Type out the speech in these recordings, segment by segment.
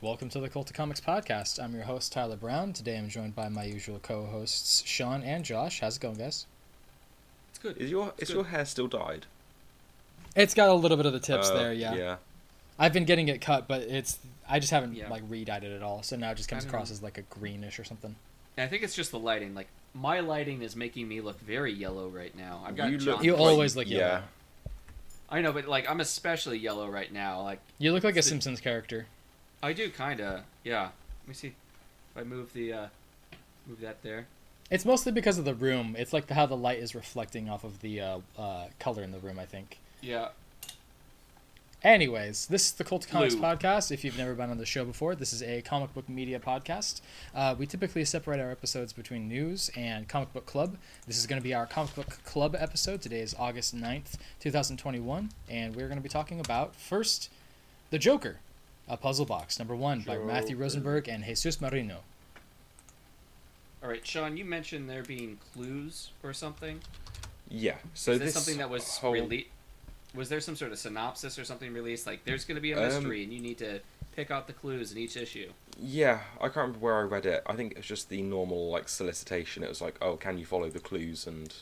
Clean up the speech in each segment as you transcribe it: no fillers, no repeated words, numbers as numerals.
Welcome to the Cult of Comics podcast. I'm your host, Tyler Brown. Today I'm joined by my usual co-hosts, Sean and Josh. How's it going, guys? It's good. Is your hair still dyed? It's got a little bit of the tips there, yeah. Yeah. I've been getting it cut, but I just haven't like re-dyed it at all. So now it just comes across as like a greenish or something. And I think it's just the lighting. Like my lighting is making me look very yellow right now. I've got you always look yellow. Yeah. I know, but like I'm especially yellow right now. Like you look like a Simpsons character. I do, kind of, yeah. Let me see if I move the, move that there. It's mostly because of the room. It's like how the light is reflecting off of the color in the room, I think. Yeah. Anyways, this is the Cult Comics podcast. If you've never been on the show before, this is a comic book media podcast. We typically separate our episodes between news and comic book club. This is going to be our comic book club episode. Today is August 9th, 2021, and we're going to be talking about, first, the Joker. A Puzzle Box, number one, by Matthew Rosenberg and Jesus Marino. All right, Sean, you mentioned there being clues or something. Yeah. So is this something that was released? Was there some sort of synopsis or something released? Like, there's going to be a mystery, and you need to pick out the clues in each issue. Yeah, I can't remember where I read it. I think it was just the normal like solicitation. It was like, oh, can you follow the clues? And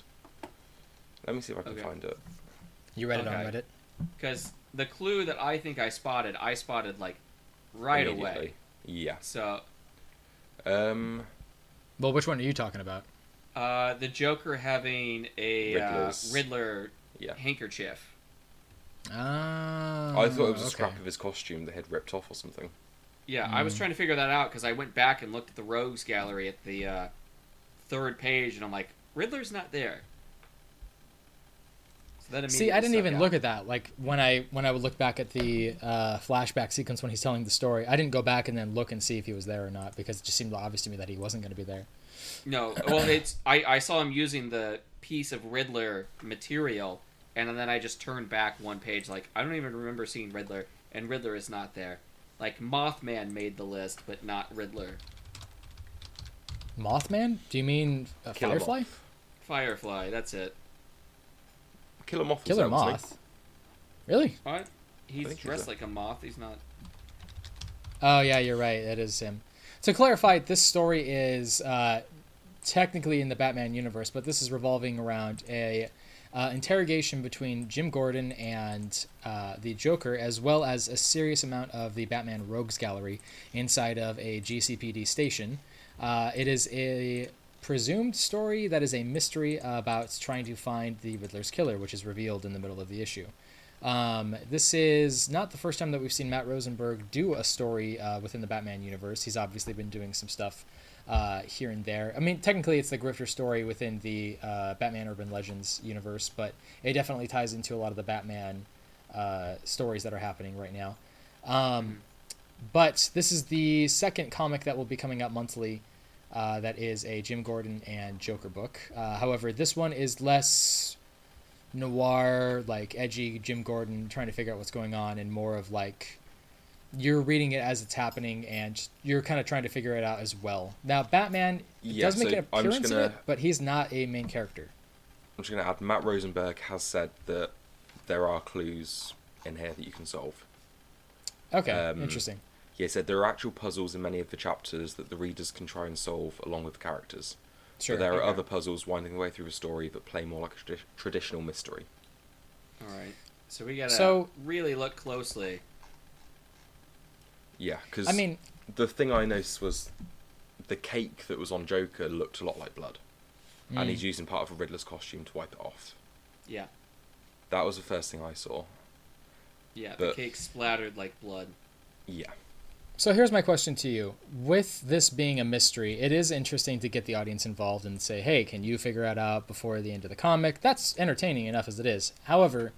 let me see if I can find it. You read it on Reddit? Because the clue that I think I spotted like right away. Yeah. So, well, which one are you talking about? The Joker having a Riddler handkerchief. I thought it was a scrap of his costume that had ripped off or something. Yeah, I was trying to figure that out because I went back and looked at the Rogues Gallery at the third page, and I'm like, Riddler's not there. See, I didn't even look at that. Like when I would look back at the flashback sequence when he's telling the story, I didn't go back and then look and see if he was there or not because it just seemed obvious to me that he wasn't going to be there. No, well, I saw him using the piece of Riddler material, and then I just turned back one page. Like I don't even remember seeing Riddler, and Riddler is not there. Like Mothman made the list, but not Riddler. Mothman? Do you mean Firefly? Firefly, that's it. Killer Moth. Really? What? He's dressed like a moth. He's not. Oh, yeah, you're right. That is him. To clarify, this story is technically in the Batman universe, but this is revolving around a interrogation between Jim Gordon and the Joker, as well as a serious amount of the Batman Rogues Gallery inside of a GCPD station. It is a presumed story that is a mystery about trying to find the Riddler's killer, which is revealed in the middle of the issue. This is not the first time that we've seen Matt Rosenberg do a story within the Batman universe. He's obviously been doing some stuff here and there. I mean, technically it's the Grifter story within the Batman Urban Legends universe, but it definitely ties into a lot of the Batman stories that are happening right now. But this is the second comic that will be coming out monthly that is a Jim Gordon and Joker book. However, this one is less noir, like edgy Jim Gordon trying to figure out what's going on, and more of like you're reading it as it's happening and you're kind of trying to figure it out as well. Now, Batman does make an appearance in it, but he's not a main character. I'm just going to add, Matt Rosenberg has said that there are clues in here that you can solve. Okay, interesting. He said there are actual puzzles in many of the chapters that the readers can try and solve along with the characters. Sure. But there are other puzzles winding their way through a story that play more like a traditional mystery. All right. So we got to really look closely. Yeah, because the thing I noticed was the cake that was on Joker looked a lot like blood. Mm. And he's using part of a Riddler's costume to wipe it off. Yeah. That was the first thing I saw. Yeah, the cake splattered like blood. Yeah. So here's my question to you. With this being a mystery, it is interesting to get the audience involved and say, hey, can you figure it out before the end of the comic? That's entertaining enough as it is. However,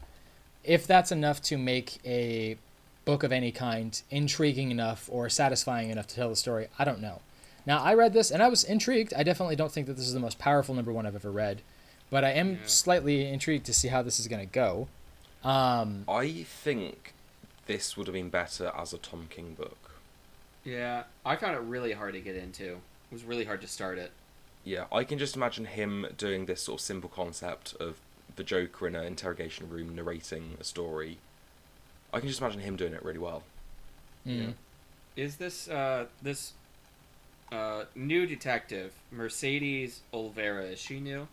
if that's enough to make a book of any kind intriguing enough or satisfying enough to tell the story, I don't know. Now, I read this and I was intrigued. I definitely don't think that this is the most powerful number one I've ever read, but I am slightly intrigued to see how this is going to go. I think this would have been better as a Tom King book. Yeah, I found it really hard to get into. It was really hard to start it. Yeah, I can just imagine him doing this sort of simple concept of the Joker in an interrogation room narrating a story. I can just imagine him doing it really well. Mm. Yeah. is this new detective, Mercedes Olvera, is she new?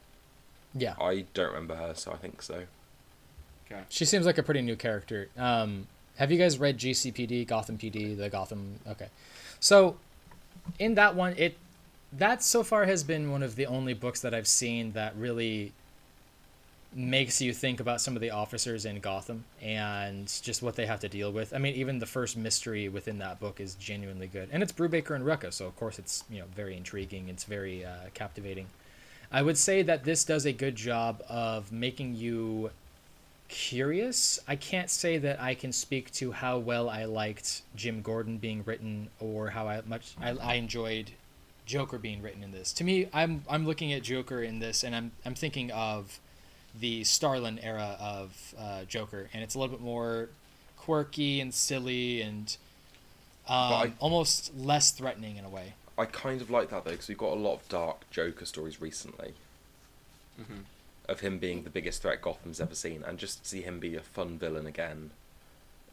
Yeah. I don't remember her, so I think so. Okay. She seems like a pretty new character. Have you guys read GCPD, Gotham PD, the Gotham... Okay. So, in that one, that so far has been one of the only books that I've seen that really makes you think about some of the officers in Gotham and just what they have to deal with. I mean, even the first mystery within that book is genuinely good. And it's Brubaker and Rucka, so of course it's, you know, very intriguing. It's very captivating. I would say that this does a good job of making you curious. I can't say that I can speak to how well I liked Jim Gordon being written or how much I enjoyed Joker being written in this. To me, I'm looking at Joker in this, and I'm thinking of the Starlin era of Joker, and it's a little bit more quirky and silly and almost less threatening in a way. I kind of like that though, because we've got a lot of dark Joker stories recently. Mm-hmm. Of him being the biggest threat Gotham's ever seen, and just to see him be a fun villain again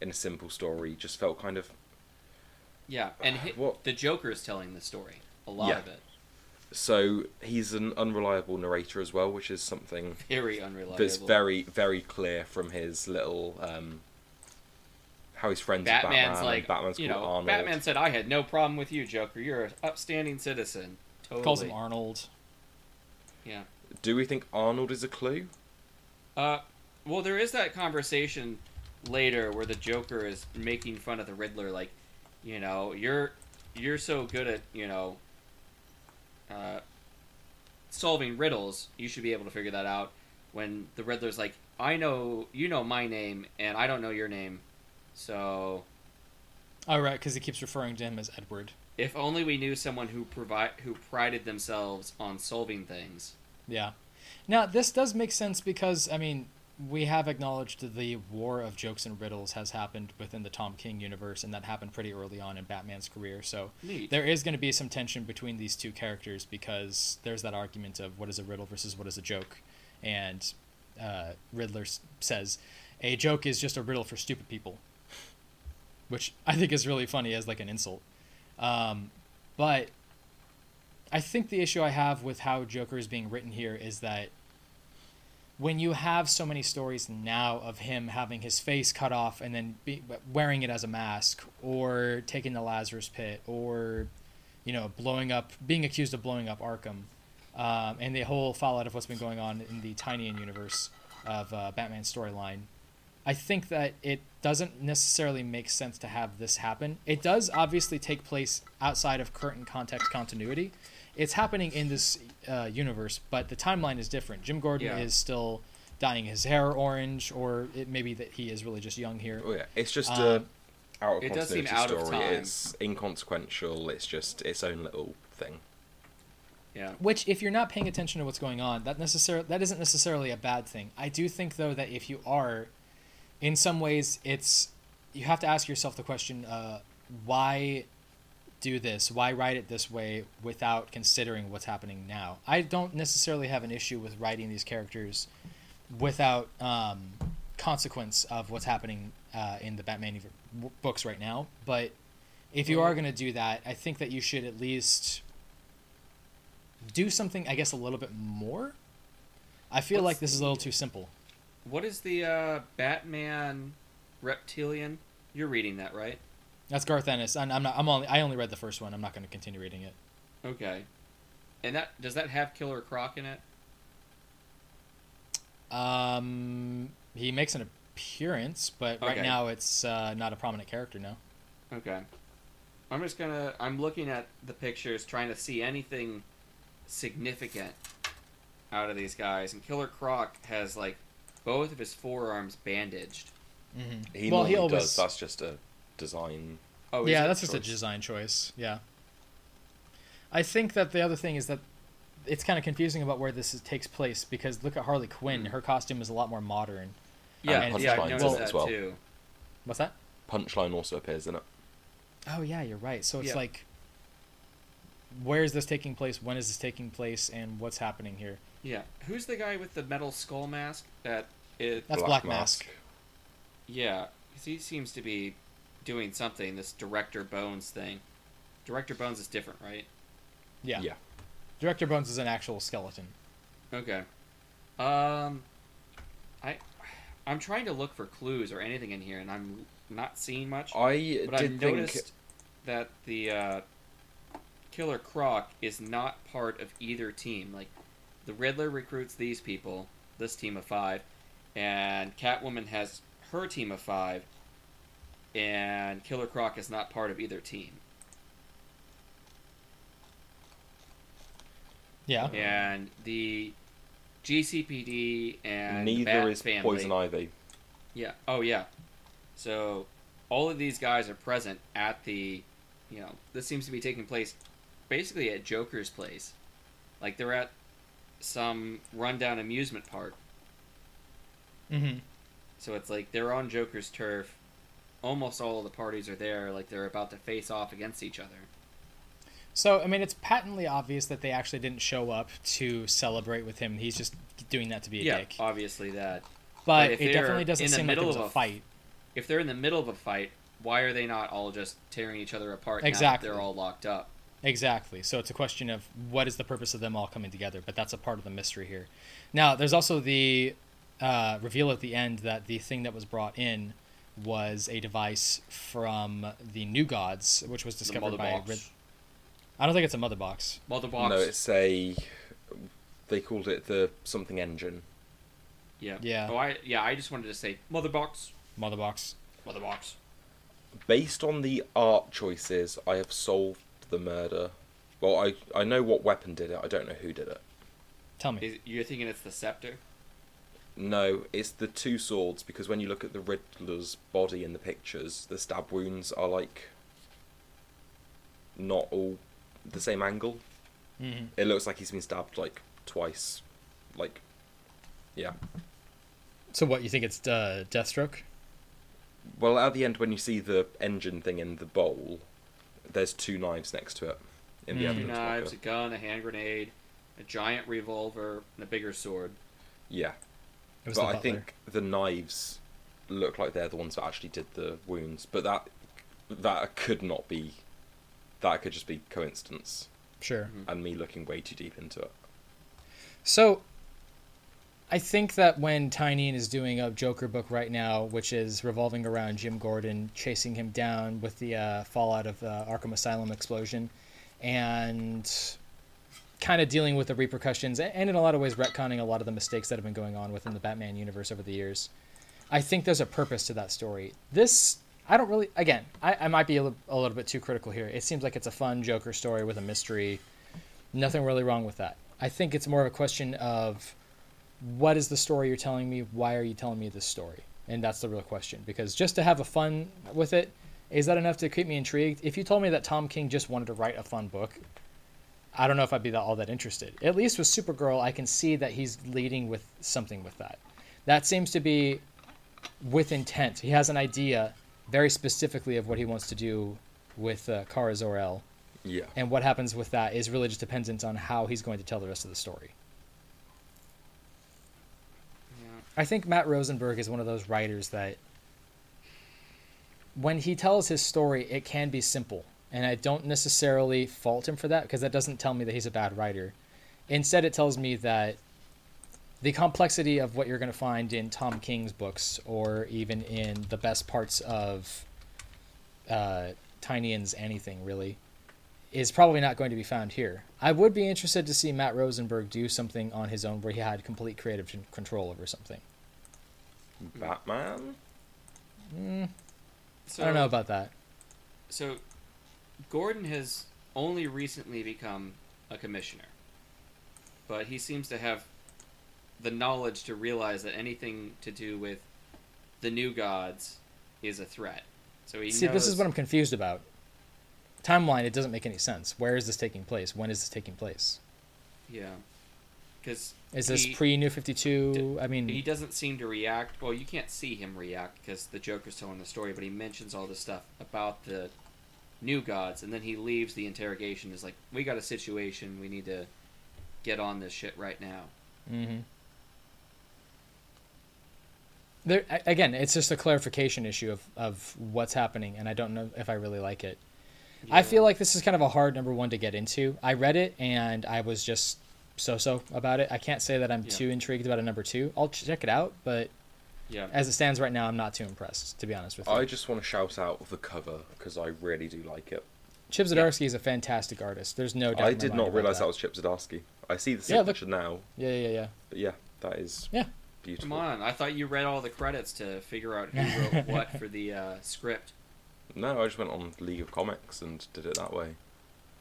in a simple story just felt kind of... Yeah, and the Joker is telling the story, a lot of it. So he's an unreliable narrator as well, which is something... Very unreliable. That's very, very clear from his little... how his friends Batman's Batman, like, Batman's called Arnold. Batman said, I had no problem with you, Joker. You're an upstanding citizen. Totally. Calls him Arnold. Yeah. Do we think Arnold is a clue? Well, there is that conversation later where the Joker is making fun of the Riddler, like, you know, you're so good at, you know, solving riddles, you should be able to figure that out. When the Riddler's like, I know, you know my name, and I don't know your name, so... Oh, right, because he keeps referring to him as Edward. If only we knew someone who prided themselves on solving things. Yeah. Now, this does make sense because, I mean, we have acknowledged the war of jokes and riddles has happened within the Tom King universe, and that happened pretty early on in Batman's career. So there is going to be some tension between these two characters because there's that argument of what is a riddle versus what is a joke. And Riddler says, a joke is just a riddle for stupid people, which I think is really funny as like an insult. But... I think the issue I have with how Joker is being written here is that when you have so many stories now of him having his face cut off and then wearing it as a mask, or taking the Lazarus Pit, or, you know, being accused of blowing up Arkham, and the whole fallout of what's been going on in the Tynion universe of Batman's storyline, I think that it doesn't necessarily make sense to have this happen. It does obviously take place outside of current context continuity. It's happening in this universe, but the timeline is different. Jim Gordon is still dyeing his hair orange, or it may be that he is really just young here. Oh yeah, it's just out of it does seem out of time. It's inconsequential. It's just its own little thing. Yeah. Which, if you're not paying attention to what's going on, that isn't necessarily a bad thing. I do think though that if you are, in some ways, you have to ask yourself the question: why do this? Why write it this way without considering what's happening now? I don't necessarily have an issue with writing these characters without consequence of what's happening in the Batman books right now. But if you are going to do that, I think that you should at least do something, I guess, a little bit more. I feel like this is a little too simple. What is the Batman Reptilian? You're reading that, right? That's Garth Ennis. I only read the first one. I'm not going to continue reading it. Okay. And does that have Killer Croc in it? He makes an appearance, but right now it's not a prominent character. No. Okay. I'm looking at the pictures, trying to see anything significant out of these guys, and Killer Croc has like both of his forearms bandaged. Mm-hmm. He always does. That's just a design. Oh, yeah, that's just a design choice. Yeah. I think that the other thing is that it's kind of confusing about where this takes place, because look at Harley Quinn. Her costume is a lot more modern. Yeah, and I noticed that as well. Too. What's that? Punchline also appears in it. Oh, yeah, you're right. So it's like, where is this taking place? When is this taking place? And what's happening here? Yeah, who's the guy with the metal skull mask? That's Black Mask. Yeah, because he seems to be doing something, this Director Bones thing. Director Bones is different, right? Yeah. Yeah. Director Bones is an actual skeleton. Okay. I'm trying to look for clues or anything in here, and I'm not seeing much. But I've noticed that the Killer Croc is not part of either team. Like, the Riddler recruits these people, this team of 5, and Catwoman has her team of 5, and Killer Croc is not part of either team. Yeah. And the GCPD and neither the Bat is family. Poison Ivy. Yeah. Oh yeah. So all of these guys are present at the, you know, this seems to be taking place basically at Joker's place. Like, they're at some rundown amusement park. Mm-hmm. So it's like they're on Joker's turf. Almost all of the parties are there, like they're about to face off against each other. So, I mean, it's patently obvious that they actually didn't show up to celebrate with him. He's just doing that to be a dick. Yeah, obviously that. But it definitely doesn't seem like it was a fight. If they're in the middle of a fight, why are they not all just tearing each other apart? Exactly. Now that they're all locked up. Exactly. So it's a question of what is the purpose of them all coming together, but that's a part of the mystery here. Now, there's also the reveal at the end that the thing that was brought in was a device from the New Gods, which was discovered by... I don't think it's a mother box. Mother box. No, it's a... They called it the something engine. Yeah. Yeah. Oh, I just wanted to say mother box. Mother box. Mother box. Based on the art choices, I have solved the murder. Well, I know what weapon did it. I don't know who did it. Tell me. You're thinking it's the scepter? No, it's the two swords, because when you look at the Riddler's body in the pictures, the stab wounds are, like, not all... the same angle. Mm-hmm. It looks like he's been stabbed like twice. Like, yeah. So what, you think it's Deathstroke? Well, at the end when you see the engine thing in the bowl, there's 2 knives next to it. In the evidence. 2 knives, marker. A gun, a hand grenade, a giant revolver, and a bigger sword. Yeah. But I think the knives look like they're the ones that actually did the wounds, but that could not be. That could just be coincidence. Sure. And me looking way too deep into it. So, I think that when Tynion is doing a Joker book right now, which is revolving around Jim Gordon, chasing him down with the fallout of Arkham Asylum explosion, and kind of dealing with the repercussions, and in a lot of ways retconning a lot of the mistakes that have been going on within the Batman universe over the years, I think there's a purpose to that story. This... I don't really... Again, I might be a little bit too critical here. It seems like it's a fun Joker story with a mystery. Nothing really wrong with that. I think it's more of a question of what is the story you're telling me? Why are you telling me this story? And that's the real question. Because just to have a fun with it, is that enough to keep me intrigued? If you told me that Tom King just wanted to write a fun book, I don't know if I'd be all that interested. At least with Supergirl, I can see that he's leading with something with that. That seems to be with intent. He has an idea... very specifically of what he wants to do with Kara Zor-El. Yeah. And what happens with that is really just dependent on how he's going to tell the rest of the story. Yeah. I think Matt Rosenberg is one of those writers that when he tells his story, it can be simple. And I don't necessarily fault him for that, because that doesn't tell me that he's a bad writer. Instead, it tells me that the complexity of what you're going to find in Tom King's books, or even in the best parts of Tynion's anything, really, is probably not going to be found here. I would be interested to see Matt Rosenberg do something on his own where he had complete creative control over something. Batman? I don't know about that. So, Gordon has only recently become a commissioner, but he seems to have the knowledge to realize that anything to do with the New Gods is a threat. So he knows... This is what I'm confused about. Timeline, it doesn't make any sense. Where is this taking place? When is this taking place? Yeah. 'Cause is this pre-New 52? I mean... He doesn't seem to react. Well, you can't see him react because the Joker's telling the story, but he mentions all this stuff about the New Gods, and then he leaves the interrogation. Is like, we got a situation. We need to get on this shit right now. Mm-hmm. There, again, it's just a clarification issue of what's happening, and I don't know if I really like it. Yeah. I feel like this is kind of a hard number one to get into. I read it, and I was just so-so about it. I can't say that I'm too intrigued about a number two. I'll check it out, but as it stands right now, I'm not too impressed, to be honest with you. I just want to shout out the cover, because I really do like it. Chip Zdarsky is a fantastic artist. There's no doubt. I did not realize that was Chip Zdarsky. I see the signature now. Yeah. But yeah, that is beautiful. Come on, I thought you read all the credits to figure out who wrote what for the script. No, I just went on League of Comics and did it that way.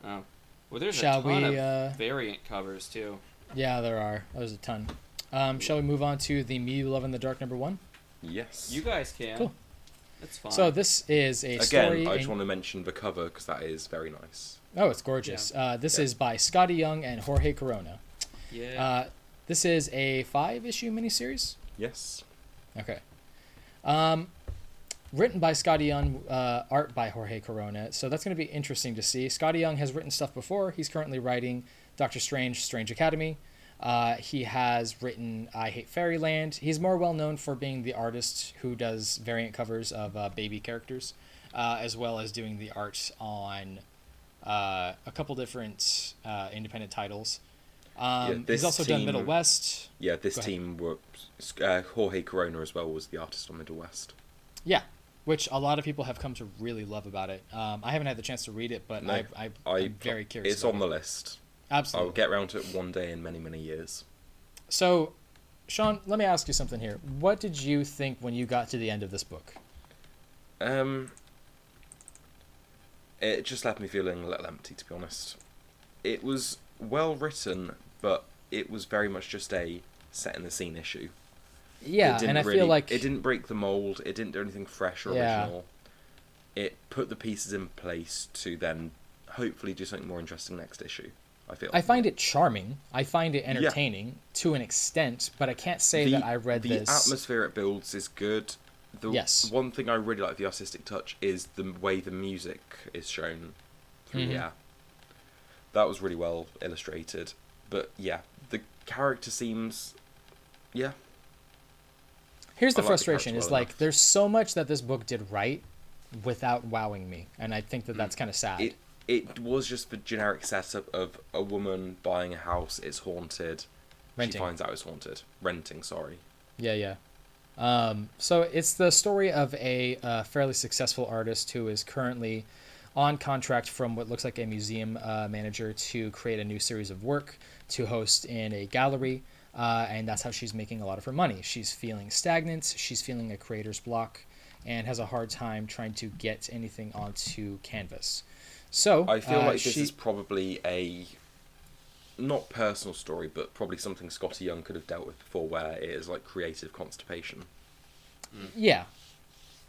Oh, well, there's a ton of variant covers too. Yeah, there are. There's a ton. Shall we move on to the Me You Love in the Dark number one? Yes. You guys can. Cool. That's fine. So this is a story... Again, I just want to mention the cover because that is very nice. Oh, it's gorgeous. Yeah. This is by Scotty Young and Jorge Corona. Yeah. This is a 5-issue miniseries? Yes. Okay. Written by Scotty Young, art by Jorge Corona. So that's going to be interesting to see. Scotty Young has written stuff before. He's currently writing Doctor Strange, Strange Academy. He has written I Hate Fairyland. He's more well known for being the artist who does variant covers of baby characters, as well as doing the art on a couple different independent titles. He's also done Middle West. Yeah, this team worked. Jorge Corona as well was the artist on Middle West. Yeah, which a lot of people have come to really love about it. I haven't had the chance to read it, but no, I'm very curious. It's on the list. Absolutely. I'll get around to it one day in many, many years. So, Sean, let me ask you something here. What did you think when you got to the end of this book? It just left me feeling a little empty, to be honest. It was well written, but it was very much just a set-in-the-scene issue. Yeah, and I feel like... It didn't break the mold. It didn't do anything fresh or original. It put the pieces in place to then hopefully do something more interesting next issue. I find it charming. I find it entertaining to an extent, but I can't say that I read this. The atmosphere it builds is good. One thing I really like, the artistic touch, is the way the music is shown. Yeah. That was really well illustrated. But yeah, the character seems... Yeah. Here's the frustration. Is like there's so much that this book did right without wowing me. And I think that that's kind of sad. It was just the generic setup of a woman buying a house, it's haunted. Renting. She finds out it's haunted. Renting, sorry. Yeah. So it's the story of a fairly successful artist who is currently on contract from what looks like a museum manager to create a new series of work to host in a gallery. And that's how she's making a lot of her money. She's feeling stagnant. She's feeling a creator's block and has a hard time trying to get anything onto canvas. So I feel like this is probably a not personal story, but probably something Scotty Young could have dealt with before, where it is like creative constipation. Yeah.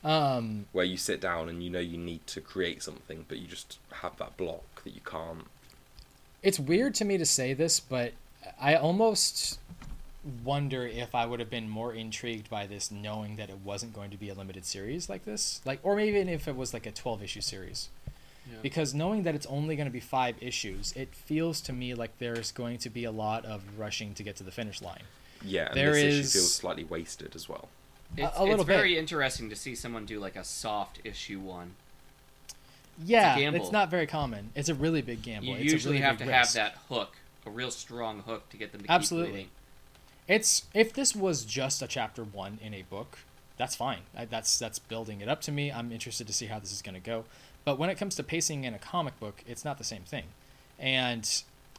Where you sit down and you know you need to create something, but you just have that block that you can't. It's weird to me to say this, but I almost wonder if I would have been more intrigued by this knowing that it wasn't going to be a limited series like this, or maybe even if it was like a 12-issue series. Yeah. Because knowing that it's only going to be 5 issues, it feels to me like there's going to be a lot of rushing to get to the finish line. Yeah, and this issue feels slightly wasted as well. It's very interesting to see someone do like a soft issue one. Yeah, it's not very common. It's a really big gamble. You usually have to have that hook, a real strong hook to get them to keep reading. If this was just a chapter one in a book, that's fine. That's building it up to me. I'm interested to see how this is going to go. But when it comes to pacing in a comic book, it's not the same thing. And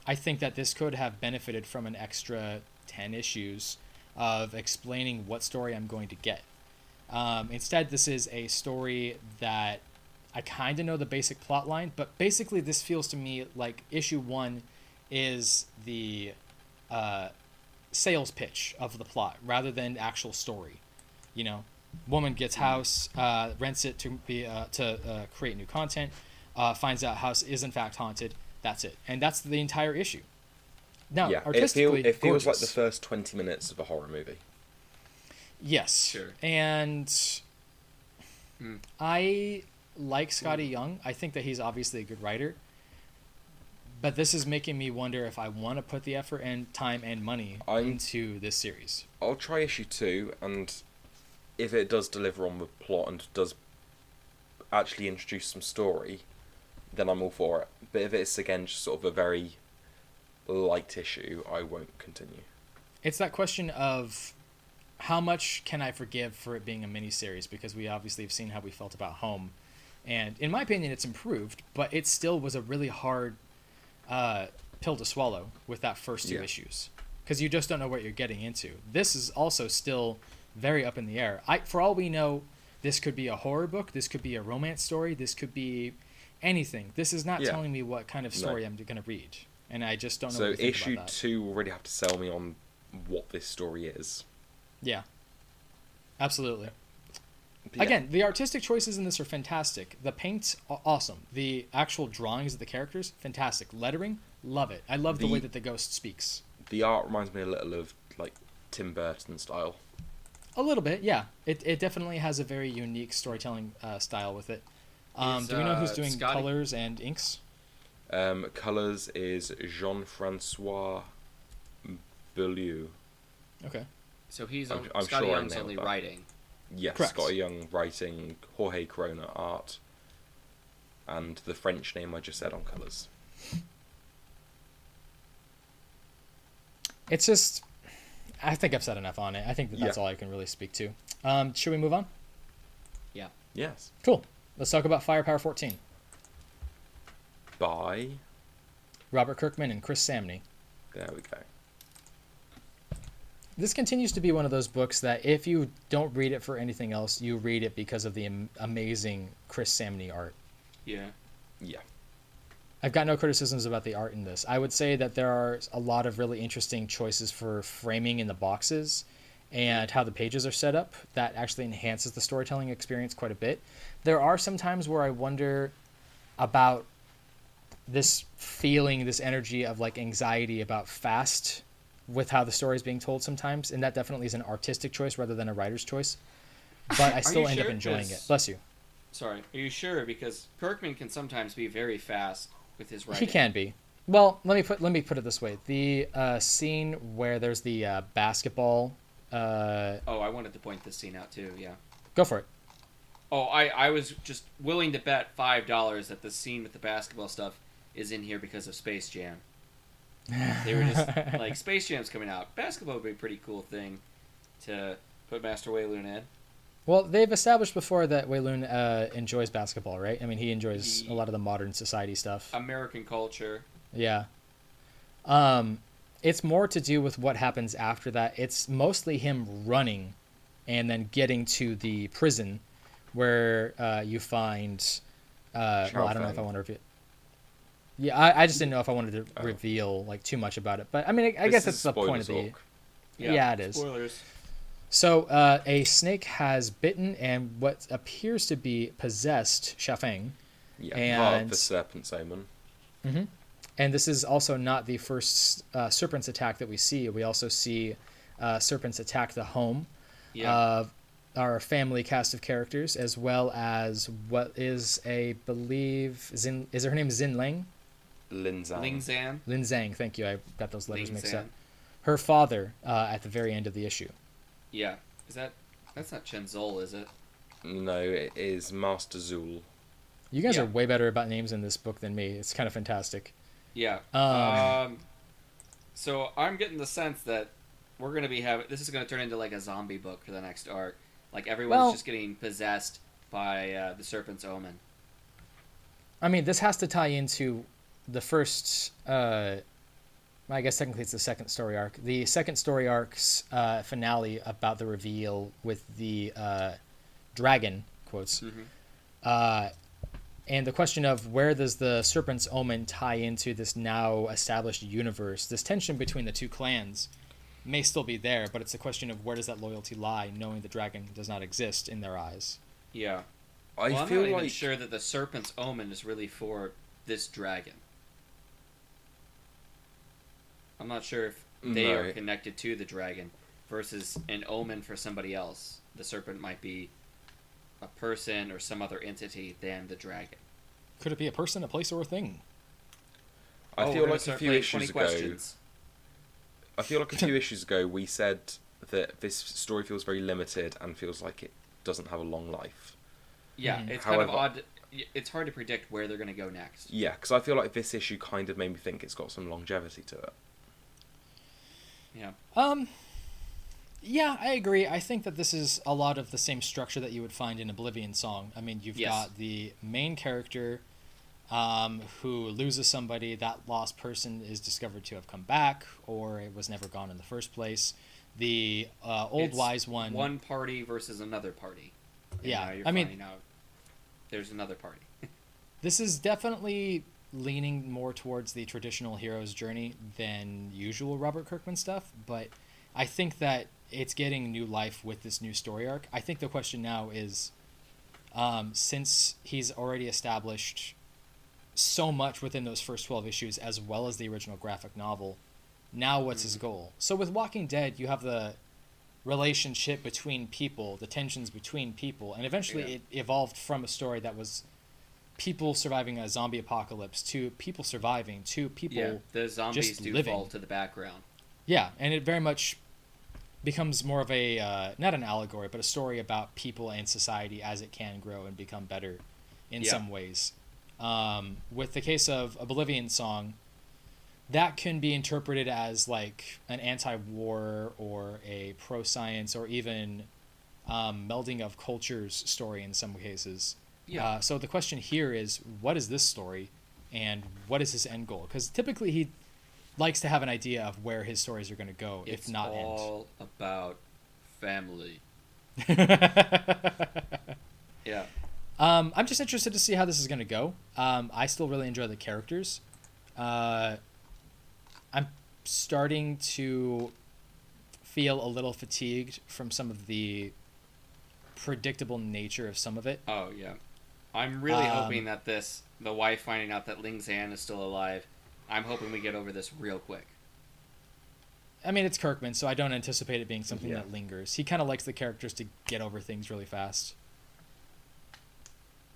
I think that this could have benefited from an extra 10 issues of explaining what story I'm going to get. Instead, this is a story that I kind of know the basic plot line, but basically this feels to me like issue 1 is the sales pitch of the plot rather than actual story, you know? Woman gets house, rents it to create new content, finds out house is in fact haunted. That's it, and that's the entire issue. Now, artistically, it feels like the first 20 minutes of a horror movie. Yes, sure. And I like Scotty Young. I think that he's obviously a good writer, but this is making me wonder if I want to put the effort and time and money into this series. I'll try issue 2 and. if it does deliver on the plot and does actually introduce some story, then I'm all for it. But if it's, again, just sort of a very light issue, I won't continue. It's that question of how much can I forgive for it being a miniseries, because we obviously have seen how we felt about Home. And in my opinion, it's improved, but it still was a really hard pill to swallow with that first two issues, because you just don't know what you're getting into. This is also still very up in the air. For all we know, this could be a horror book. This could be a romance story. This could be anything. This is not telling me what kind of story I'm going to read. And I just don't know what to think about that. So issue 2 will really have to sell me on what this story is. Yeah, absolutely. Yeah. Again, the artistic choices in this are fantastic. The paint's awesome. The actual drawings of the characters, fantastic. Lettering, love it. I love the way that the ghost speaks. The art reminds me a little of, like, Tim Burton style. A little bit, yeah. It definitely has a very unique storytelling style with it. Do we know who's doing Scotty. Colors and inks? Colors is Jean-Francois Beaulieu. Okay. So he's Scotty Young's only writing. Yes, correct. Scotty Young writing, Jorge Corona art, and the French name I just said on colours. It's just, I think I've said enough on it. I think that's all I can really speak to. Should we move on? Yeah. Yes. Cool. Let's talk about Fire Power 14. By Robert Kirkman and Chris Samnee. There we go. This continues to be one of those books that if you don't read it for anything else, you read it because of the amazing Chris Samnee art. Yeah. Yeah. I've got no criticisms about the art in this. I would say that there are a lot of really interesting choices for framing in the boxes and how the pages are set up. That actually enhances the storytelling experience quite a bit. There are some times where I wonder about this feeling, this energy of like anxiety about fast with how the story is being told sometimes, and that definitely is an artistic choice rather than a writer's choice, but I still end up enjoying it. Bless you. Sorry, are you sure? Because Kirkman can sometimes be very fast with his writing. He can be. Well, let me put it this way. The scene where there's the basketball I wanted to point this scene out too. Yeah, go for it. I was just willing to bet $5 that the scene with the basketball stuff is in here because of Space Jam. They were just like, Space Jam's coming out. Basketball would be a pretty cool thing to put Master Waylon in. Well, they've established before that Waylon enjoys basketball, right? I mean, he enjoys a lot of the modern society stuff. American culture. Yeah. It's more to do with what happens after that. It's mostly him running and then getting to the prison where you find... I don't know if I want to repeat it. Yeah, I just didn't know if I wanted to reveal like too much about it, but I mean, I guess that's the point of the. Yeah, it is. Spoilers. So a snake has bitten and what appears to be possessed Shafang. Yeah, and the serpent's omen. Mm-hmm. And this is also not the first serpent's attack that we see. We also see serpent's attack the home of our family cast of characters, as well as what is is her name Xin Lang? Lin Zhang, thank you. I got those letters mixed up. Her father at the very end of the issue. Yeah. That's not Chen Zol, is it? No, it is Master Zul. You guys are way better about names in this book than me. It's kind of fantastic. Yeah. So I'm getting the sense that we're going to be this is going to turn into like a zombie book for the next arc. Like everyone's just getting possessed by the serpent's omen. I mean, this has to tie into the first, I guess technically it's the second story arc. The second story arc's finale about the reveal with the dragon, quotes. Mm-hmm. And the question of where does the serpent's omen tie into this now established universe? This tension between the two clans may still be there, but it's a question of where does that loyalty lie, knowing the dragon does not exist in their eyes. Yeah. I'm feel not even sure that the serpent's omen is really for this dragon. I'm not sure if they are connected to the dragon versus an omen for somebody else. The serpent might be a person or some other entity than the dragon. Could it be a person, a place, or a thing? I feel like a few issues ago we said that this story feels very limited and feels like it doesn't have a long life. Yeah, it's kind of odd. It's hard to predict where they're going to go next. Yeah, because I feel like this issue kind of made me think it's got some longevity to it. Yeah. Yeah, I agree. I think that this is a lot of the same structure that you would find in Oblivion Song. I mean, you've got the main character who loses somebody. That lost person is discovered to have come back, or it was never gone in the first place. The old wise one... One party versus another party. Yeah, I mean... Out there's another party. This is definitely leaning more towards the traditional hero's journey than usual Robert Kirkman stuff, but I think that it's getting new life with this new story arc. I think the question now is, since he's already established so much within those first 12 issues, as well as the original graphic novel, now what's his goal? So with Walking Dead, you have the relationship between people, the tensions between people, and eventually it evolved from a story that was people surviving a zombie apocalypse to people surviving to people the zombies just do living. Fall to the background. Yeah, and it very much becomes more of a, not an allegory, but a story about people and society as it can grow and become better in some ways. With the case of Oblivion Song, that can be interpreted as like an anti-war or a pro-science or even melding of cultures story in some cases. Yeah. So the question here is, what is this story and what is his end goal? Because typically he likes to have an idea of where his stories are going to go, if not end. It's all about family. Yeah. I'm just interested to see how this is going to go. I still really enjoy the characters. I'm starting to feel a little fatigued from some of the predictable nature of some of it. Oh, yeah. I'm really hoping that the wife finding out that Ling Zan is still alive, I'm hoping we get over this real quick. I mean, it's Kirkman, so I don't anticipate it being something that lingers. He kind of likes the characters to get over things really fast.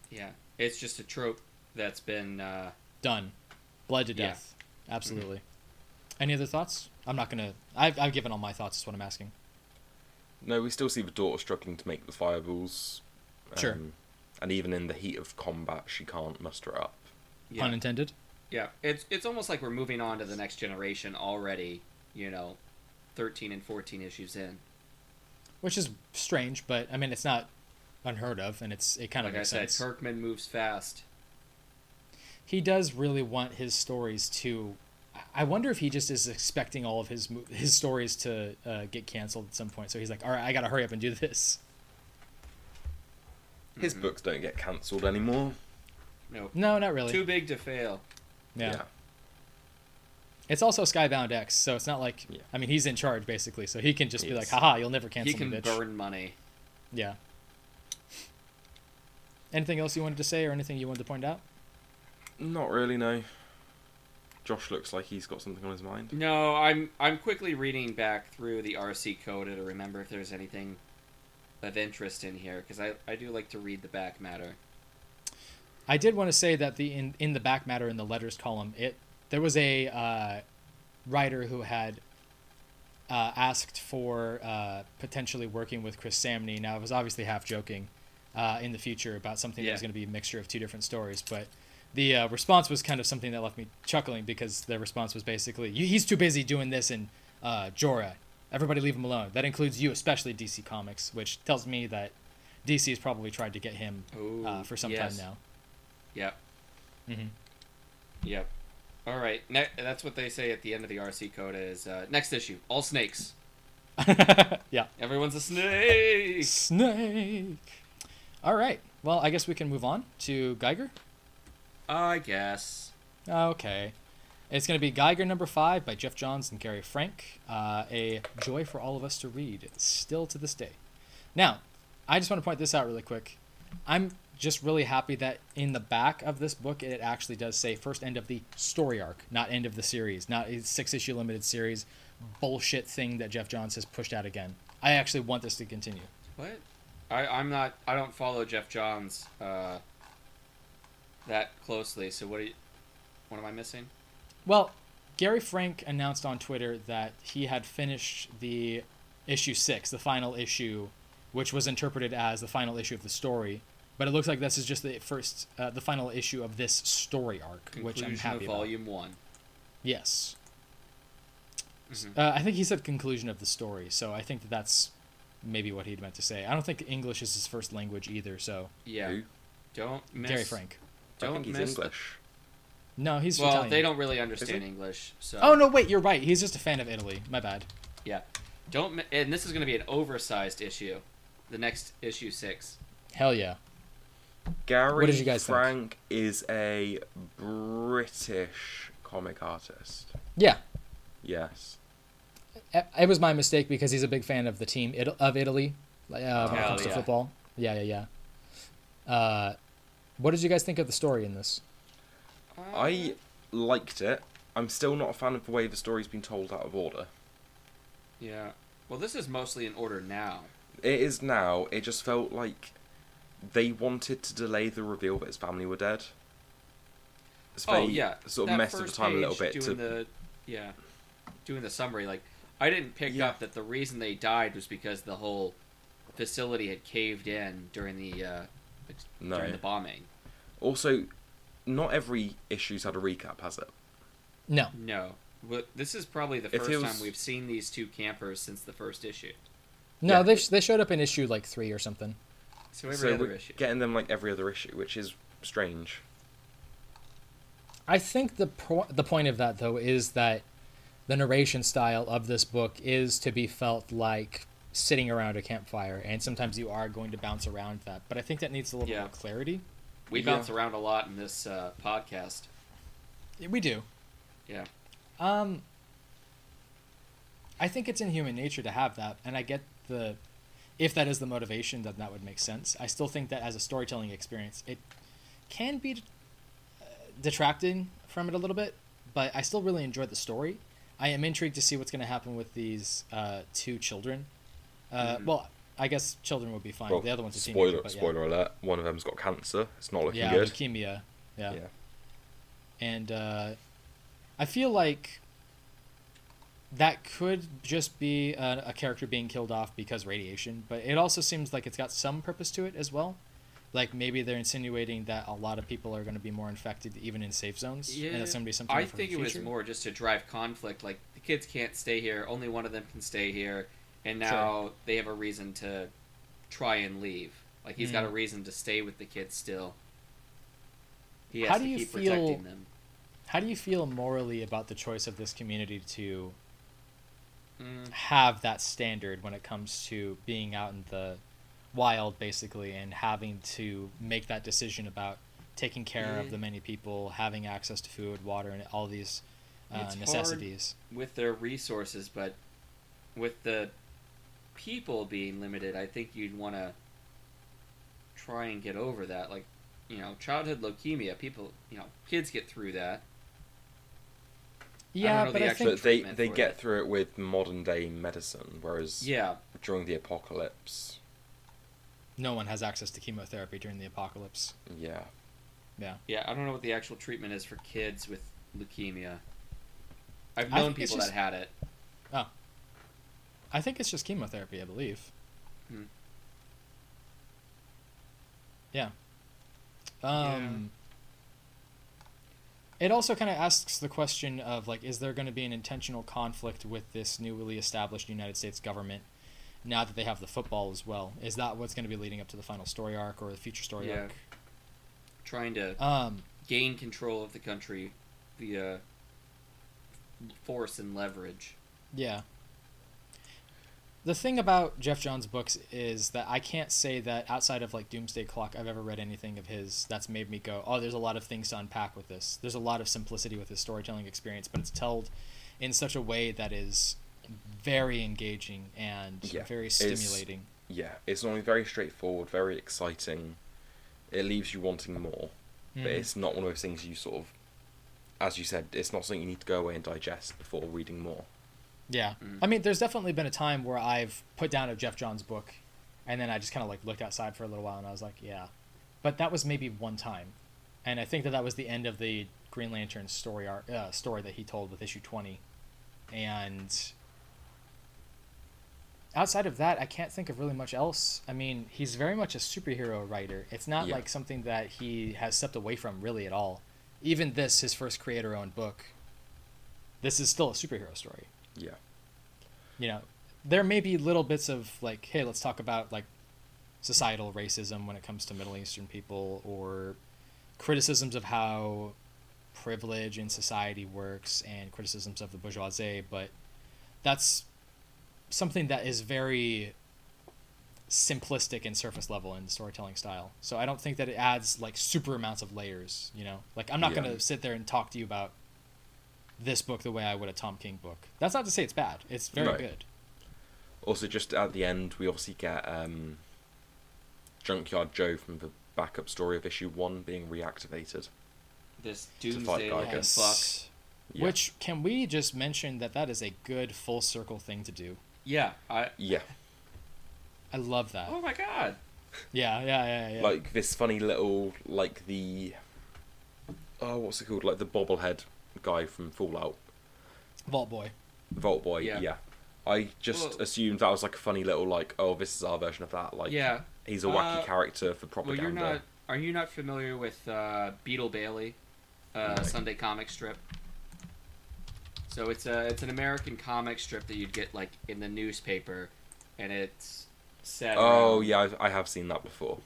Yeah. It's just a trope that's been... done. Bled to death. Yeah. Absolutely. Mm-hmm. Any other thoughts? I'm not going to... I've given all my thoughts, is what I'm asking. No, we still see the daughter struggling to make the fireballs. Sure. And even in the heat of combat, she can't muster up. Yeah. Pun intended. Yeah. It's almost like we're moving on to the next generation already, 13 and 14 issues in. Which is strange, but, I mean, it's not unheard of, and it kind of makes sense. Like I said, Kirkman moves fast. He does really want his stories to... I wonder if he just is expecting all of his stories to get canceled at some point. So he's like, all right, I got to hurry up and do this. His books don't get canceled anymore. Nope. No, not really. Too big to fail. Yeah. It's also Skybound X, so it's not like... Yeah. I mean, he's in charge, basically, so he can just be like, haha, you'll never cancel me, bitch. He can burn money. Yeah. Anything else you wanted to say or anything you wanted to point out? Not really, no. Josh looks like he's got something on his mind. No, I'm quickly reading back through the RC code to remember if there's anything of interest in here, because I do like to read the back matter. I did want to say that in the back matter in the letters column, there was a writer who had asked for potentially working with Chris Samnee. Now, I was obviously half joking in the future about something that was going to be a mixture of two different stories, but... The response was kind of something that left me chuckling, because their response was basically, he's too busy doing this in Jorah. Everybody leave him alone. That includes you, especially DC Comics, which tells me that DC has probably tried to get him for some time now. Yep. Mm-hmm. Yep. All right. That's what they say at the end of the RC code is, next issue, all snakes. Yeah. Everyone's a snake. Snake. All right. Well, I guess we can move on to Geiger. I guess. Okay. It's going to be Geiger number 5 by Jeff Johns and Gary Frank. A joy for all of us to read, still to this day. Now, I just want to point this out really quick. I'm just really happy that in the back of this book, it actually does say first end of the story arc, not end of the series, not a 6-issue limited series bullshit thing that Jeff Johns has pushed out again. I actually want this to continue. What? I don't follow Jeff Johns, that closely, so what am I missing? Well, Gary Frank announced on Twitter that he had finished the issue 6, the final issue, which was interpreted as the final issue of the story. But it looks like this is just the first, the final issue of this story arc, conclusion, which I'm happy about. Volume 1. Yes. Mm-hmm. I think he said conclusion of the story, so I think that that's maybe what he'd meant to say. I don't think English is his first language either, so... Yeah. Who? Don't miss... Gary Frank. Don't miss... He's English. No, he's Italian. Well, they don't really understand English, so... Oh, no, wait, you're right. He's just a fan of Italy. My bad. Yeah. Don't... And this is going to be an oversized issue. The next issue 6. Hell yeah. Gary Frank is a British comic artist. Yeah. Yes. It was my mistake because he's a big fan of the team of Italy when it comes to football. Yeah. What did you guys think of the story in this? I liked it. I'm still not a fan of the way the story's been told out of order. Yeah. Well, this is mostly in order now. It is now. It just felt like they wanted to delay the reveal that his family were dead. So sort of messed with the time a little bit. Doing the summary, like, I didn't pick up that the reason they died was because the whole facility had caved in during the bombing. Also, not every issue's had a recap, has it? No. Well, this is probably the first time we've seen these two campers since the first issue. No, yeah. They showed up in issue, 3 or something. So every other issue. Getting them, every other issue, which is strange. I think the point of that, though, is that the narration style of this book is to be felt like sitting around a campfire, and sometimes you are going to bounce around that. But I think that needs a little more clarity. We bounce around a lot in this podcast. We do. Yeah. I think it's in human nature to have that, and I get if that is the motivation, then that would make sense. I still think that as a storytelling experience, it can be detracting from it a little bit, but I still really enjoyed the story. I am intrigued to see what's going to happen with these two children. Well, I guess children would be fine. Well, the other one's a teenager. Spoiler alert. One of them's got cancer. It's not looking good. Leukemia. Yeah. And I feel like that could just be a character being killed off because radiation. But it also seems like it's got some purpose to it as well. Like, maybe they're insinuating that a lot of people are going to be more infected, even in safe zones. Yeah, and that's going to be something I think it was more just to drive conflict. Like, the kids can't stay here. Only one of them can stay here. And now they have a reason to try and leave. Like, he's got a reason to stay with the kids still. He has to keep protecting them. How do you feel morally about the choice of this community to have that standard when it comes to being out in the wild, basically, and having to make that decision about taking care of the many people, having access to food, water, and all these necessities? Hard with their resources, but with the people being limited, I think you'd want to try and get over that. Like, childhood leukemia, people, kids get through that. Yeah, but they get through it with modern day medicine, whereas during the apocalypse, no one has access to chemotherapy during the apocalypse. Yeah. I don't know what the actual treatment is for kids with leukemia. I've known people that had it. Oh. I think it's just chemotherapy, I believe. Yeah. It also kind of asks the question of, is there going to be an intentional conflict with this newly established United States government? Now that they have the football as well, is that what's going to be leading up to the final story arc or the future story arc? Trying to gain control of the country via force and leverage. Yeah. The thing about Jeff Johns' books is that I can't say that outside of Doomsday Clock, I've ever read anything of his that's made me go, oh, there's a lot of things to unpack with this. There's a lot of simplicity with his storytelling experience, but it's told in such a way that is very engaging and very stimulating. It's normally very straightforward, very exciting. It leaves you wanting more. But it's not one of those things you sort of, as you said, it's not something you need to go away and digest before reading more. Yeah. I mean, there's definitely been a time where I've put down a Jeff Johns book and then I just kind of looked outside for a little while and I was like, but that was maybe one time. And I think that was the end of the Green Lantern story arc, story that he told with issue 20. And outside of that, I can't think of really much else. I mean, he's very much a superhero writer. It's not like something that he has stepped away from really at all. Even this, his first creator-owned book, this is still a superhero story. Yeah. You know, there may be little bits of like, hey, let's talk about like societal racism when it comes to Middle Eastern people, or criticisms of how privilege in society works and criticisms of the bourgeoisie, but that's something that is very simplistic and surface level in the storytelling style. So I don't think that it adds like super amounts of layers, you know? Like, I'm not going to sit there and talk to you about this book the way I would a Tom King book. That's not to say it's bad. It's very good. Also, just at the end, we obviously get Junkyard Joe from the backup story of issue 1 being reactivated. This Doomsday Land fuck. Yeah. Which, can we just mention that that is a good full circle thing to do? Yeah. I love that. Oh my god. Yeah. Like this funny little, like the, oh, what's it called? Like the bobblehead guy from Fallout. Vault Boy. Yeah. I just assumed that was like a funny little, like, oh, this is our version of that. Like, he's a wacky character for propaganda. Well, are you not familiar with Beetle Bailey, Sunday comic strip? So it's an American comic strip that you'd get like in the newspaper, and it's set. Oh yeah, I have seen that before.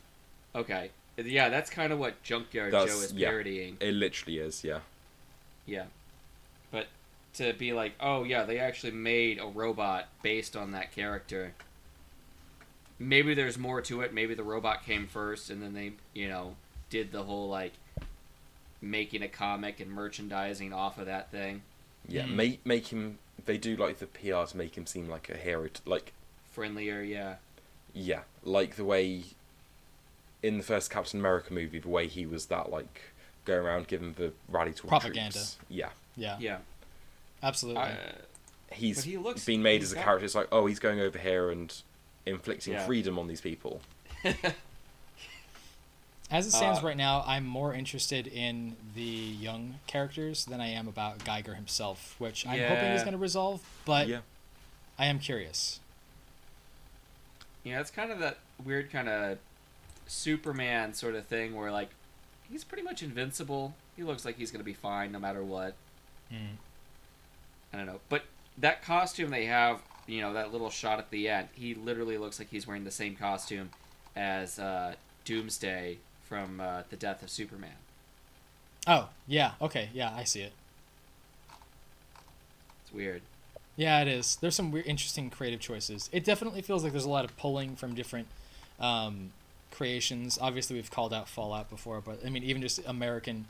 Okay, yeah, that's kind of what Junkyard Joe is parodying. It literally is, yeah. But to be like, oh yeah, they actually made a robot based on that character. Maybe there's more to it. Maybe the robot came first, and then they, you know, did the whole like making a comic and merchandising off of that thing. Yeah, make him. They do like the PR to make him seem like a hero, like friendlier. Yeah. Yeah, like the way in the first Captain America movie, the way he was that like going around giving the rally to propaganda. Troops. Yeah. Absolutely. He's been made as a character. It's like, oh, he's going over here and inflicting freedom on these people. As it stands right now, I'm more interested in the Young characters than I am about Geiger himself, which I'm hoping he's going to resolve, but I am curious. Yeah, it's kind of that weird kind of Superman sort of thing where, like, he's pretty much invincible. He looks like he's going to be fine no matter what. I don't know. But that costume they have, you know, that little shot at the end, he literally looks like he's wearing the same costume as Doomsday from The Death of Superman. Oh, yeah. Okay, yeah, I see it. It's weird. Yeah, it is. There's some weird, interesting creative choices. It definitely feels like there's a lot of pulling from different creations. Obviously, we've called out Fallout before, but, I mean, even just American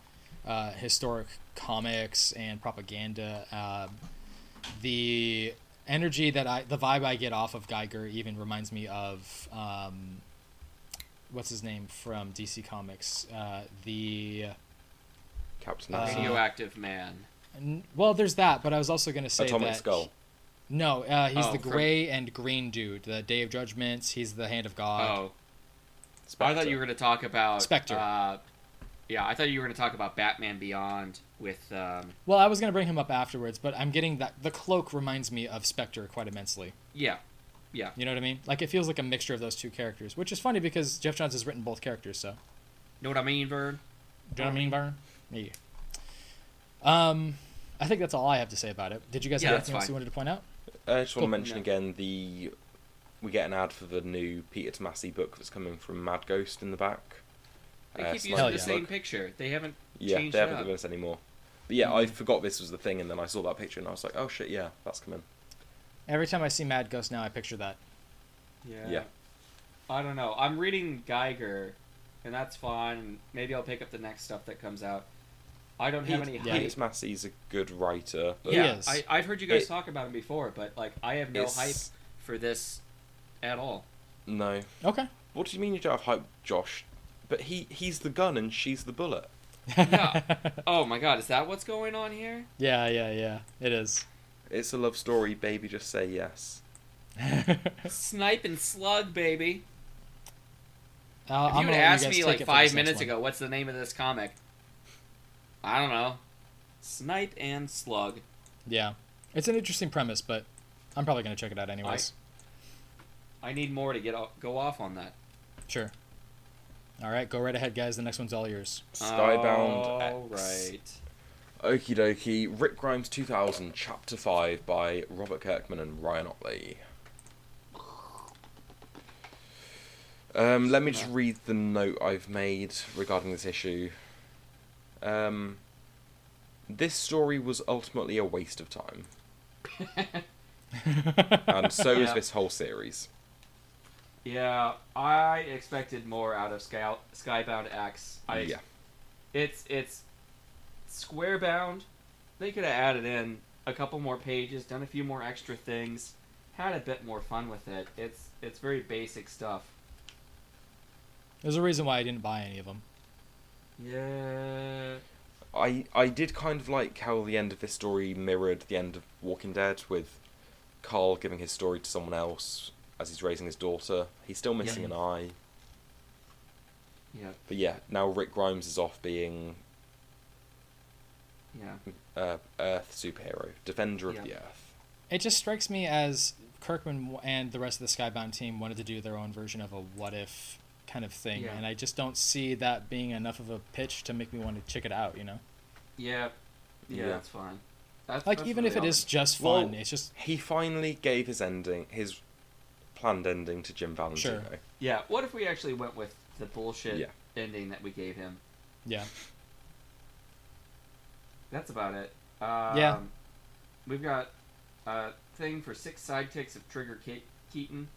historic comics and propaganda. The energy that the vibe I get off of Geiger even reminds me of what's his name from DC Comics, the Captain Radioactive Man. Well, there's that, but I was also going to say Atomic Skull. No, he's the gray and green dude. The Day of Judgment. He's the Hand of God. Oh, Spectre. I thought you were going to talk about Spectre. Yeah, I thought you were going to talk about Batman Beyond with... Well, I was going to bring him up afterwards, but I'm getting that... The cloak reminds me of Spectre quite immensely. Yeah. You know what I mean? Like, it feels like a mixture of those two characters, which is funny because Jeff Johns has written both characters, so... Know what I mean, Vern? Do you know what I mean, Vern? Me. I think that's all I have to say about it. Did you guys have anything else you wanted to point out? I just want to mention again we get an ad for the new Peter Tomasi book that's coming from Mad Ghost in the back. They keep using the same picture. They haven't changed it. Yeah, they haven't done this anymore. But I forgot this was the thing, and then I saw that picture, and I was like, oh shit, yeah, that's coming. Every time I see Mad Ghost now, I picture that. Yeah. I don't know. I'm reading Geiger, and that's fine. Maybe I'll pick up the next stuff that comes out. I don't have any hype. Peter Tomasi's a good writer. Yeah, I've heard you guys talk about him before, but like I have no hype for this at all. No. Okay. What do you mean you don't have hype, Josh? But he's the gun and she's the bullet. Yeah. Oh my god, is that what's going on here? Yeah. It is. It's a love story, baby, just say yes. Snipe and slug, baby. If you would ask me like 5 minutes ago, what's the name of this comic? I don't know. Snipe and slug. Yeah. It's an interesting premise, but I'm probably going to check it out anyways. I need more to go off on that. Sure. All right, go right ahead, guys. The next one's all yours. Skybound X. All right. Okie dokie. Rick Grimes 2000, Chapter 5 by Robert Kirkman and Ryan Otley. Let me just read the note I've made regarding this issue. This story was ultimately a waste of time. And so is this whole series. Yeah, I expected more out of Skybound X. It's square bound. They could have added in a couple more pages, done a few more extra things, had a bit more fun with it. It's very basic stuff. There's a reason why I didn't buy any of them. Yeah. I did kind of like how the end of this story mirrored the end of Walking Dead, with Carl giving his story to someone else as he's raising his daughter. He's still missing an eye. Yeah. But yeah, now Rick Grimes is off being Earth superhero, defender of the Earth. It just strikes me as Kirkman and the rest of the Skybound team wanted to do their own version of a what if kind of thing, and I just don't see that being enough of a pitch to make me want to check it out, you know? Yeah. Yeah, that's fine. That's even if it is just fun, it's just... He finally gave his ending, his planned ending to Jim Valentino. Sure. Yeah, what if we actually went with the bullshit ending that we gave him? Yeah. That's about it. Yeah. We've got a thing for 6 sidekicks of Trigger Keaton.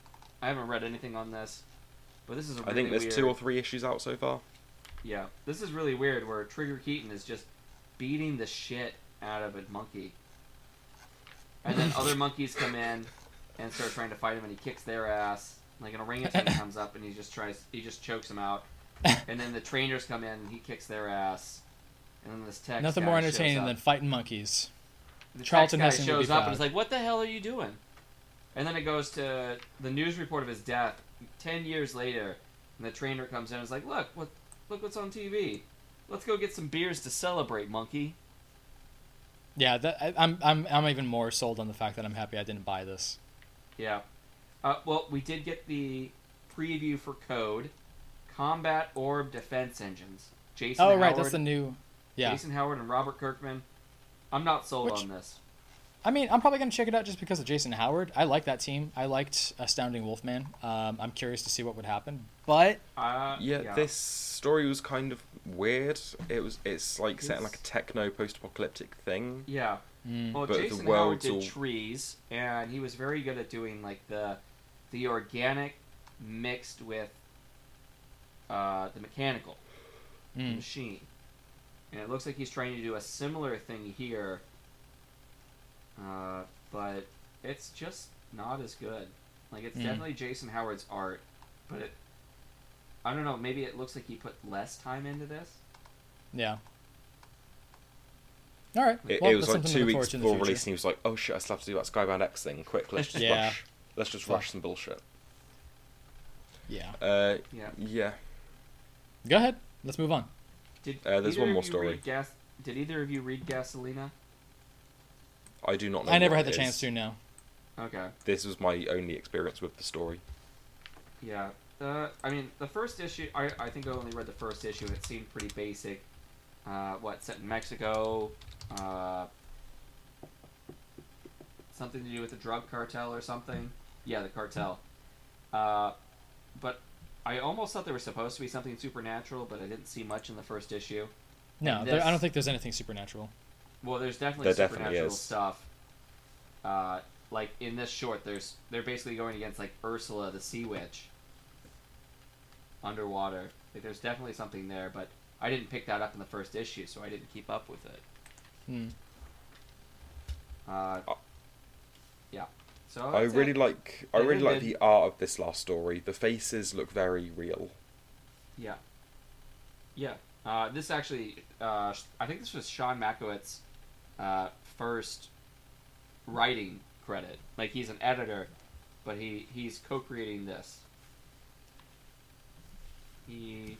I haven't read anything on this. But this is really, I think there's weird... 2 or 3 issues out so far. Yeah, this is really weird, where Trigger Keaton is just beating the shit out of a monkey. And then other monkeys come in and start trying to fight him, and he kicks their ass. Like an orangutan comes up and he just chokes him out. And then the trainers come in and he kicks their ass. And then this tech Nothing more entertaining than fighting monkeys. The Charlton guy shows up and is like, "What the hell are you doing?" And then it goes to the news report of his death 10 years later, and the trainer comes in and is like, look what's on TV. Let's go get some beers to celebrate, monkey. Yeah, I'm even more sold on the fact that I'm happy I didn't buy this. Yeah. Well, we did get the preview for Code, Combat Orb Defense Engines. Jason Howard. Oh, right, that's the new... Yeah. Jason Howard and Robert Kirkman. I'm not sold on this. I mean, I'm probably going to check it out just because of Jason Howard. I like that team. I liked Astounding Wolfman. I'm curious to see what would happen. But this story was kind of weird. It's set in like a techno post-apocalyptic thing. Yeah. Mm. Well, but Jason Howard did Trees, and he was very good at doing like the organic mixed with the mechanical machine. And it looks like he's trying to do a similar thing here. But it's just not as good. Like, it's definitely Jason Howard's art, but I don't know, maybe it looks like he put less time into this. Yeah. All right. It was like 2 weeks before release, and he was like, "Oh shit, I still have to do that Skybound X thing. Quick, let's just rush. Let's just rush some bullshit." Yeah. Yeah. Go ahead. Let's move on. There's one more story. Did either of you read Gasolina? I do not know. I never had the chance to, no. Okay. This was my only experience with the story. Yeah. I mean, the first issue, I think I only read the first issue, and it seemed pretty basic. Set in Mexico? Something to do with the drug cartel or something? Yeah, the cartel. But I almost thought there was supposed to be something supernatural, but I didn't see much in the first issue. No, I don't think there's anything supernatural. Well, there's definitely supernatural stuff. Like in this short, they're basically going against like Ursula the Sea Witch. Underwater, like there's definitely something there, but I didn't pick that up in the first issue, so I didn't keep up with it. So I really like the art of this last story. The faces look very real. Yeah. Yeah. This actually, I think this was Sean Makowitz's first writing credit. Like, he's an editor, but he's co-creating this. He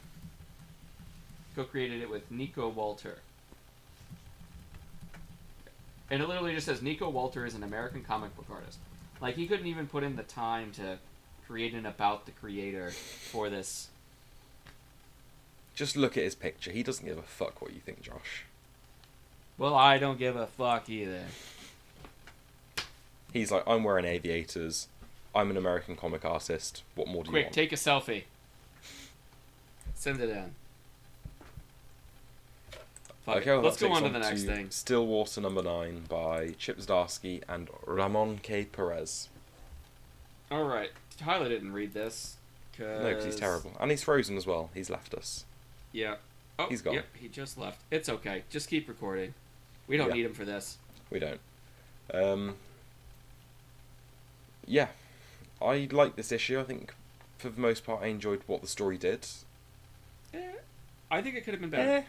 co-created it with Nico Walter. And it literally just says, Nico Walter is an American comic book artist. Like, he couldn't even put in the time to created about the creator for this. Just look at his picture. He doesn't give a fuck what you think, Josh. Well, I don't give a fuck either. He's like, I'm wearing aviators. I'm an American comic artist. What more do you want? Quick, take a selfie. Send it in. Okay, well, let's go on to the next thing. Stillwater #9 by Chip Zdarsky and Ramon K. Perez. Alright. Tyler didn't read this. No, because he's terrible. And he's frozen as well. He's left us. Yeah. Oh, he's gone. Yep, he just left. It's okay. Just keep recording. We don't need him for this. We don't. Yeah. I liked this issue. I think, for the most part, I enjoyed what the story did. I think it could have been better.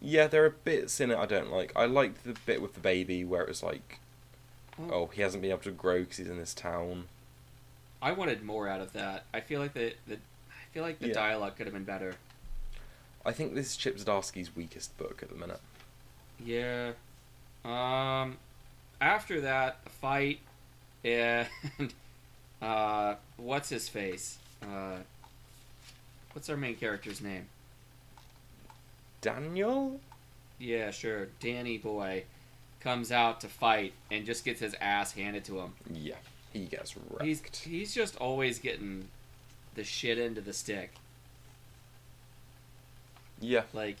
Yeah, there are bits in it I don't like. I liked the bit with the baby where it was like, oh he hasn't been able to grow because he's in this town. I wanted more out of that. I feel like the dialogue could have been better. I think this is Chip Zdarsky's weakest book at the minute. Yeah. After that, the fight and what's his face? What's our main character's name? Daniel? Yeah, sure. Danny boy comes out to fight and just gets his ass handed to him. Yeah, he gets wrecked. He's just always getting the shit into the stick. Yeah. Like,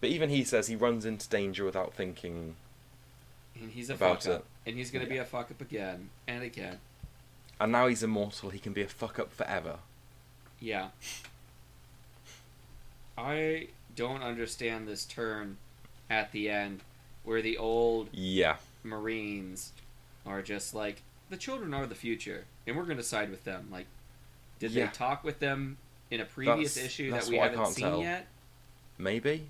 but even he says he runs into danger without thinking and he's a about fuck up. It. And he's going to be a fuck up again and again. And now he's immortal. He can be a fuck up forever. Yeah. I don't understand this turn at the end where the old Marines are just like, the children are the future and we're going to side with them. Like, did they talk with them in a previous issue that we haven't seen yet? Maybe.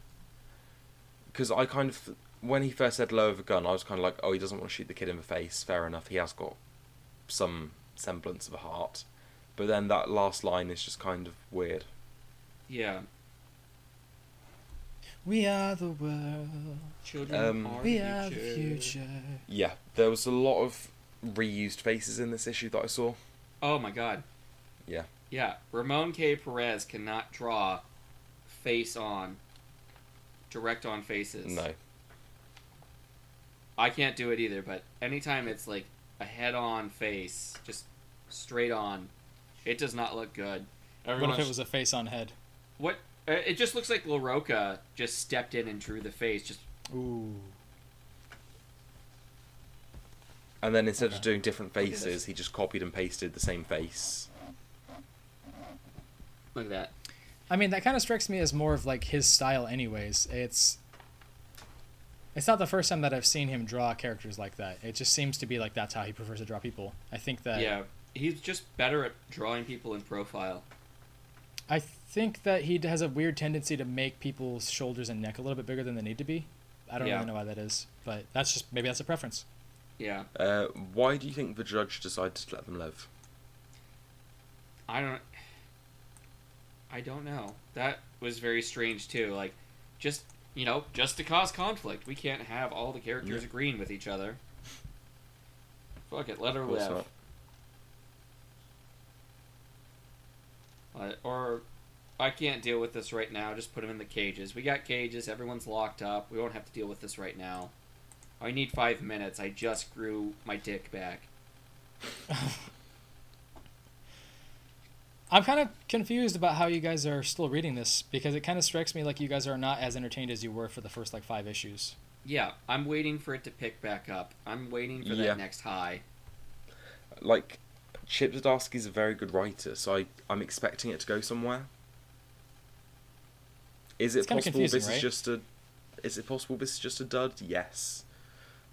Because I kind of, when he first said lower the gun, I was kind of like, oh, he doesn't want to shoot the kid in the face. Fair enough. He has got some semblance of a heart. But then that last line is just kind of weird. Yeah. We are the world. Children are we future. Are the future. Yeah, there was a lot of reused faces in this issue that I saw. Oh my god. Yeah. Yeah, Ramon K. Perez cannot draw direct on faces. No. I can't do it either, but anytime it's like a head-on face, just straight on, it does not look good. What if it was a face-on head? What? It just looks like La Roca just stepped in and drew the face. Just ooh. And then instead of doing different faces, he just copied and pasted the same face. Look at that. I mean, that kind of strikes me as more of like his style anyways. It's not the first time that I've seen him draw characters like that. It just seems to be like that's how he prefers to draw people. I think that... Yeah, he's just better at drawing people in profile. I think that he has a weird tendency to make people's shoulders and neck a little bit bigger than they need to be. I don't really know why that is, but that's just maybe that's a preference. Yeah. Why do you think the judge decided to let them live? I don't know. That was very strange too. Like, just to cause conflict. We can't have all the characters agreeing with each other. Fuck it, let her live. Not. Or I can't deal with this right now. Just put them in the cages. We got cages. Everyone's locked up. We won't have to deal with this right now. I need 5 minutes. I just grew my dick back. I'm kind of confused about how you guys are still reading this because it kind of strikes me like you guys are not as entertained as you were for the first like 5 issues. Yeah, I'm waiting for it to pick back up. I'm waiting for that next high. Like... Chip Zdarsky's a very good writer, so I'm expecting it to go somewhere. Is it possible this is just a dud? Yes,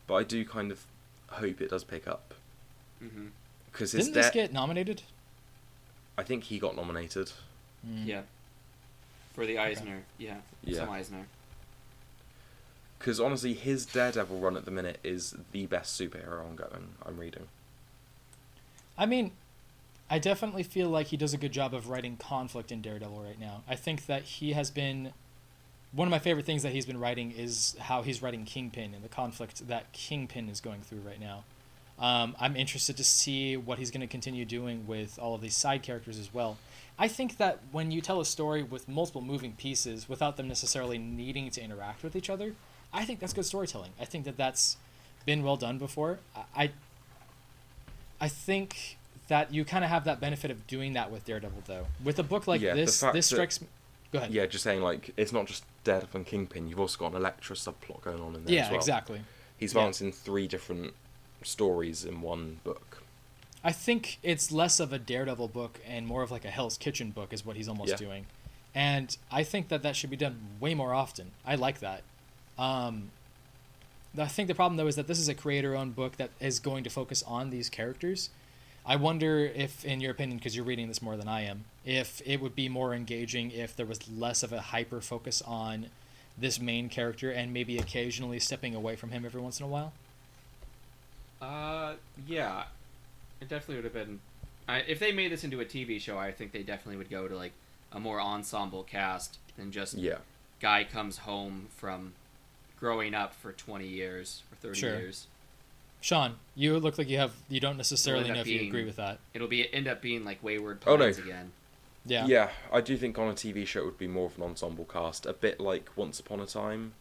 but I do kind of hope it does pick up. Mm-hmm. Didn't this get nominated? I think he got nominated. Mm. Yeah, for the Eisner. Yeah, some Eisner. Because honestly, his Daredevil run at the minute is the best superhero ongoing I'm reading. I mean, I definitely feel like he does a good job of writing conflict in Daredevil right now. I think that he has been... One of my favorite things that he's been writing is how he's writing Kingpin and the conflict that Kingpin is going through right now. I'm interested to see what he's going to continue doing with all of these side characters as well. I think that when you tell a story with multiple moving pieces without them necessarily needing to interact with each other, I think that's good storytelling. I think that that's been well done before. I think that you kind of have that benefit of doing that with Daredevil, though. With a book like this strikes me... Go ahead. Yeah, just saying, like, it's not just Daredevil and Kingpin. You've also got an Elektra subplot going on in there as well. Yeah, exactly. He's balancing three different stories in one book. I think it's less of a Daredevil book and more of like a Hell's Kitchen book is what he's almost doing. And I think that that should be done way more often. I like that. I think the problem, though, is that this is a creator-owned book that is going to focus on these characters. I wonder if, in your opinion, because you're reading this more than I am, if it would be more engaging if there was less of a hyper-focus on this main character and maybe occasionally stepping away from him every once in a while? Yeah. It definitely would have been... if they made this into a TV show, I think they definitely would go to, like, a more ensemble cast than just guy comes home from... growing up for 20 years or 30 years. Sean, you look like you don't necessarily know if you agree with that. It'll end up being like Wayward Pines again. Yeah. Yeah, I do think on a TV show it would be more of an ensemble cast, a bit like Once Upon a Time.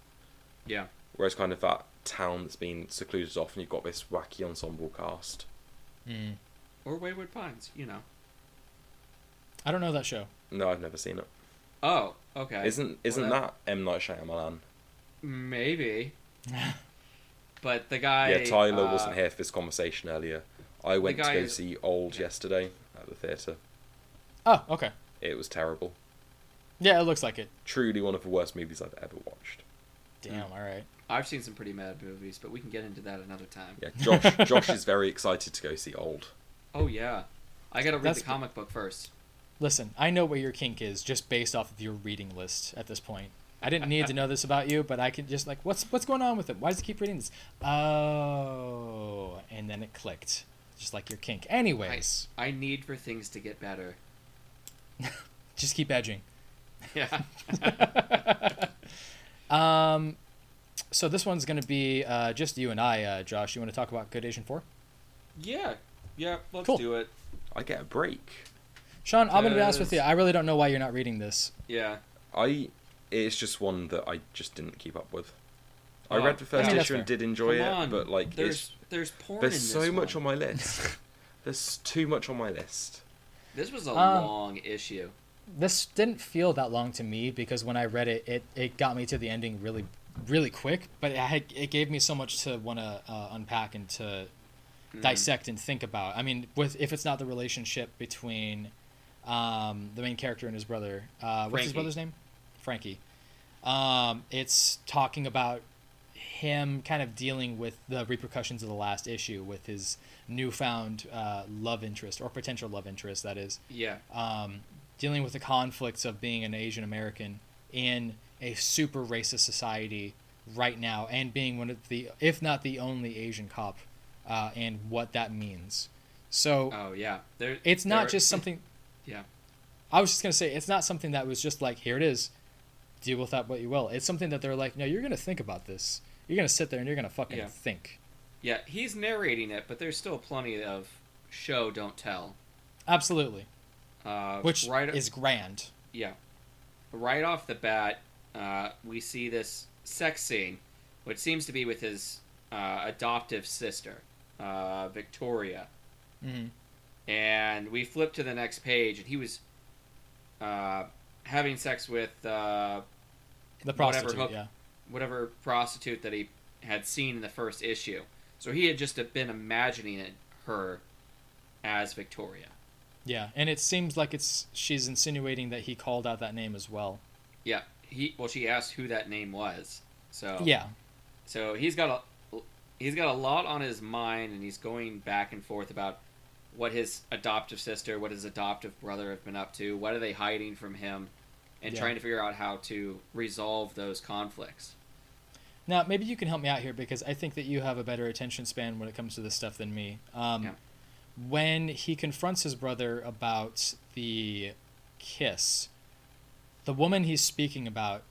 Yeah. Where it's kind of that town that's been secluded off and you've got this wacky ensemble cast. Mm. Or Wayward Pines, you know. I don't know that show. No, I've never seen it. Oh, okay. Isn't that M. Night Shyamalan? Maybe. But the guy... Yeah, Tyler wasn't here for this conversation earlier. I went to go see Old yesterday at the theatre. Oh, okay. It was terrible. Yeah, it looks like it. Truly one of the worst movies I've ever watched. Damn, alright. I've seen some pretty mad movies, but we can get into that another time. Yeah, Josh is very excited to go see Old. Oh, yeah. I gotta read the comic book first. Listen, I know what your kink is, just based off of your reading list at this point. I didn't need to know this about you, but I could just like, what's going on with it? Why does it keep reading this? Oh, and then it clicked, just like your kink. Anyways, I need for things to get better. Just keep edging. Yeah. So this one's gonna be just you and I, Josh. You want to talk about Good Asian 4? Yeah. Let's do it. I get a break. Sean, I'm gonna be honest with you. I really don't know why you're not reading this. Yeah. It's just one that I just didn't keep up with. I read the first issue and did enjoy it, but like there's porn. There's so much on my list. There's too much on my list. This was a long issue. This didn't feel that long to me because when I read it, it got me to the ending really, really quick. But it gave me so much to want to unpack and to dissect and think about. I mean, if it's not the relationship between the main character and his brother, what's his brother's name? Frankie. It's talking about him kind of dealing with the repercussions of the last issue with his newfound love interest, or potential love interest, that is. Yeah. Dealing with the conflicts of being an Asian American in a super racist society right now, and being one of the, if not the only Asian cop, and what that means. So. Oh yeah. It's not just something. Yeah. I was just gonna say it's not something that was just like, here it is. Deal with that what you will. It's something that they're like, no, you're going to think about this. You're going to sit there and you're going to fucking think. Yeah, he's narrating it, but there's still plenty of show, don't tell. Absolutely. Which is grand. Yeah. Right off the bat, we see this sex scene, which seems to be with his adoptive sister, Victoria. Mm-hmm. And we flip to the next page, and he was... having sex with the prostitute, whatever prostitute that he had seen in the first issue. So he had just been imagining her as Victoria. Yeah, and it seems like she's insinuating that he called out that name as well. Yeah, she asked who that name was. So yeah, so he's got a lot on his mind, and he's going back and forth about what his adoptive sister, what his adoptive brother have been up to, what are they hiding from him, and trying to figure out how to resolve those conflicts. Now, maybe you can help me out here, because I think that you have a better attention span when it comes to this stuff than me. When he confronts his brother about the kiss, the woman he's speaking about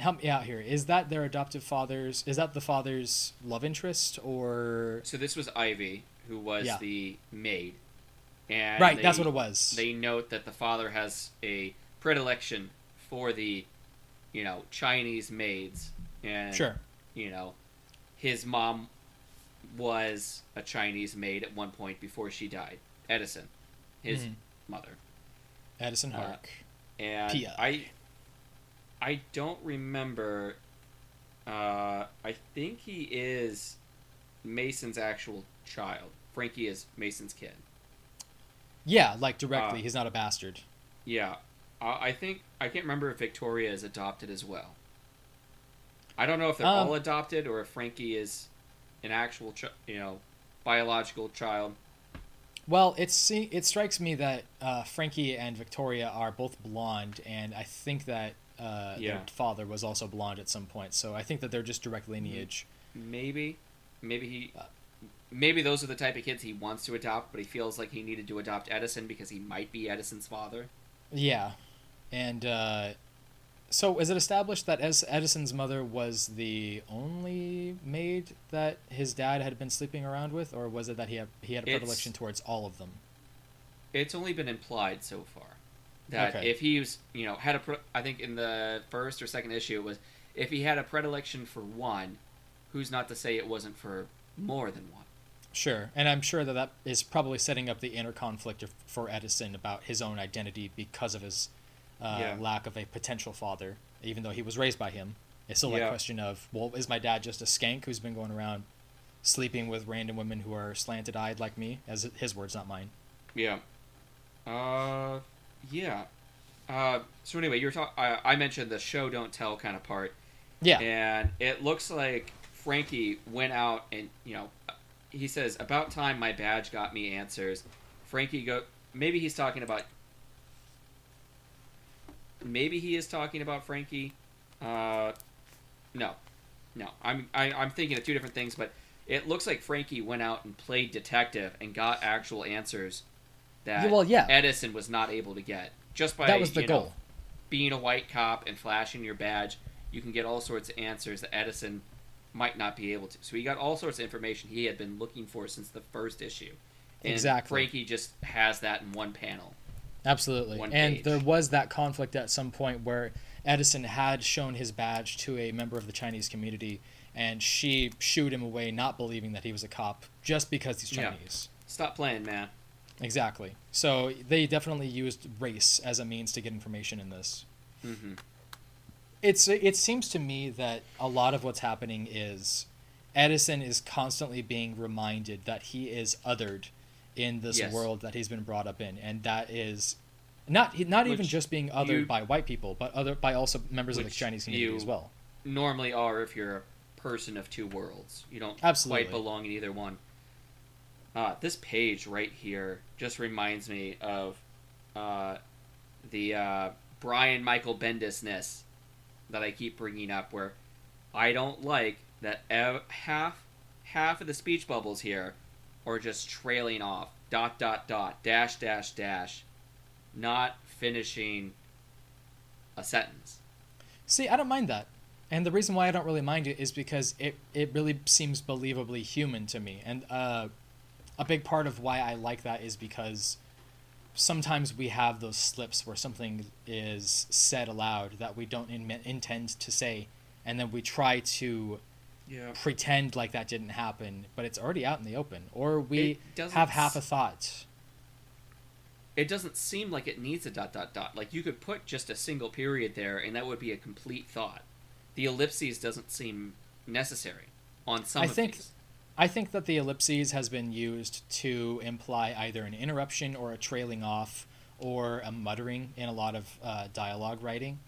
help me out here. Is that their adoptive father's? Is that the father's love interest, or? So this was Ivy, who was the maid. And right, that's what it was. They note that the father has a predilection for the, you know, Chinese maids, and you know, his mom was a Chinese maid at one point before she died. Edison, his mother. Edison Hark. And Pia. I don't remember. I think he is Mason's actual child. Frankie is Mason's kid. Yeah, like directly. He's not a bastard. Yeah. I think... I can't remember if Victoria is adopted as well. I don't know if they're all adopted or if Frankie is an actual, you know, biological child. Well, it strikes me that Frankie and Victoria are both blonde, and I think that their father was also blonde at some point. So I think that they're just direct lineage. Maybe. Maybe he... Maybe those are the type of kids he wants to adopt, but he feels like he needed to adopt Edison because he might be Edison's father. Yeah. And so is it established that as Edison's mother was the only maid that his dad had been sleeping around with, or was it that he had a predilection towards all of them? It's only been implied so far that if he was, you know, had a I think in the first or second issue it was if he had a predilection for one, who's not to say it wasn't for more than one. Sure, and I'm sure that is probably setting up the inner conflict for Edison about his own identity because of his lack of a potential father, even though he was raised by him. It's still a question of, well, is my dad just a skank who's been going around sleeping with random women who are slanted-eyed like me? As his words, not mine. Yeah. So anyway, you were I mentioned the show don't tell kind of part. Yeah. And it looks like Frankie went out and, you know, he says, about time my badge got me answers. Frankie maybe he's talking about... Maybe he is talking about Frankie. No. I'm thinking of two different things, but it looks like Frankie went out and played detective and got actual answers that Edison was not able to get. Just by, that was the goal. Being a white cop and flashing your badge, you can get all sorts of answers that Edison... might not be able to. So he got all sorts of information he had been looking for since the first issue. And Frankie just has that in one panel. Absolutely. And there was that conflict at some point where Edison had shown his badge to a member of the Chinese community, and she shooed him away, not believing that he was a cop just because he's Chinese. Yeah. Stop playing, man. Exactly. So they definitely used race as a means to get information in this. Mm-hmm. It seems to me that a lot of what's happening is Edison is constantly being reminded that he is othered in this world that he's been brought up in, and that is not even just being othered by white people, but by also members of the Chinese community as well. Normally, are if you're a person of two worlds, you don't quite belong in either one. This page right here just reminds me of the Brian Michael Bendis-ness that I keep bringing up, where I don't like that half of the speech bubbles here are just trailing off, ... not finishing a sentence. See, I don't mind that. And the reason why I don't really mind it is because it really seems believably human to me. And a big part of why I like that is because sometimes we have those slips where something is said aloud that we don't intend to say, and then we try to pretend like that didn't happen, but it's already out in the open. Or we have half a thought. It doesn't seem like it needs a ... Like, you could put just a single period there, and that would be a complete thought. The ellipses doesn't seem necessary on some of these. I think that the ellipses has been used to imply either an interruption or a trailing off or a muttering in a lot of dialogue writing,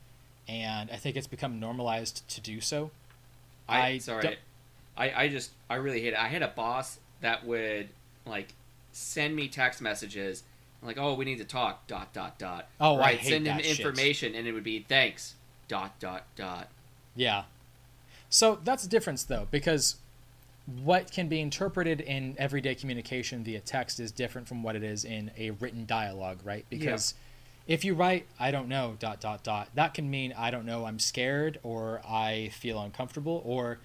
and I think it's become normalized to do so. I really hate it. I had a boss that would send me text messages like, "Oh, we need to talk ... Oh, I hate that shit. Send him information, and it would be thanks ... Yeah. So that's the difference though, because what can be interpreted in everyday communication via text is different from what it is in a written dialogue, right? Because If you write, I don't know, ... that can mean, I don't know, I'm scared, or I feel uncomfortable, or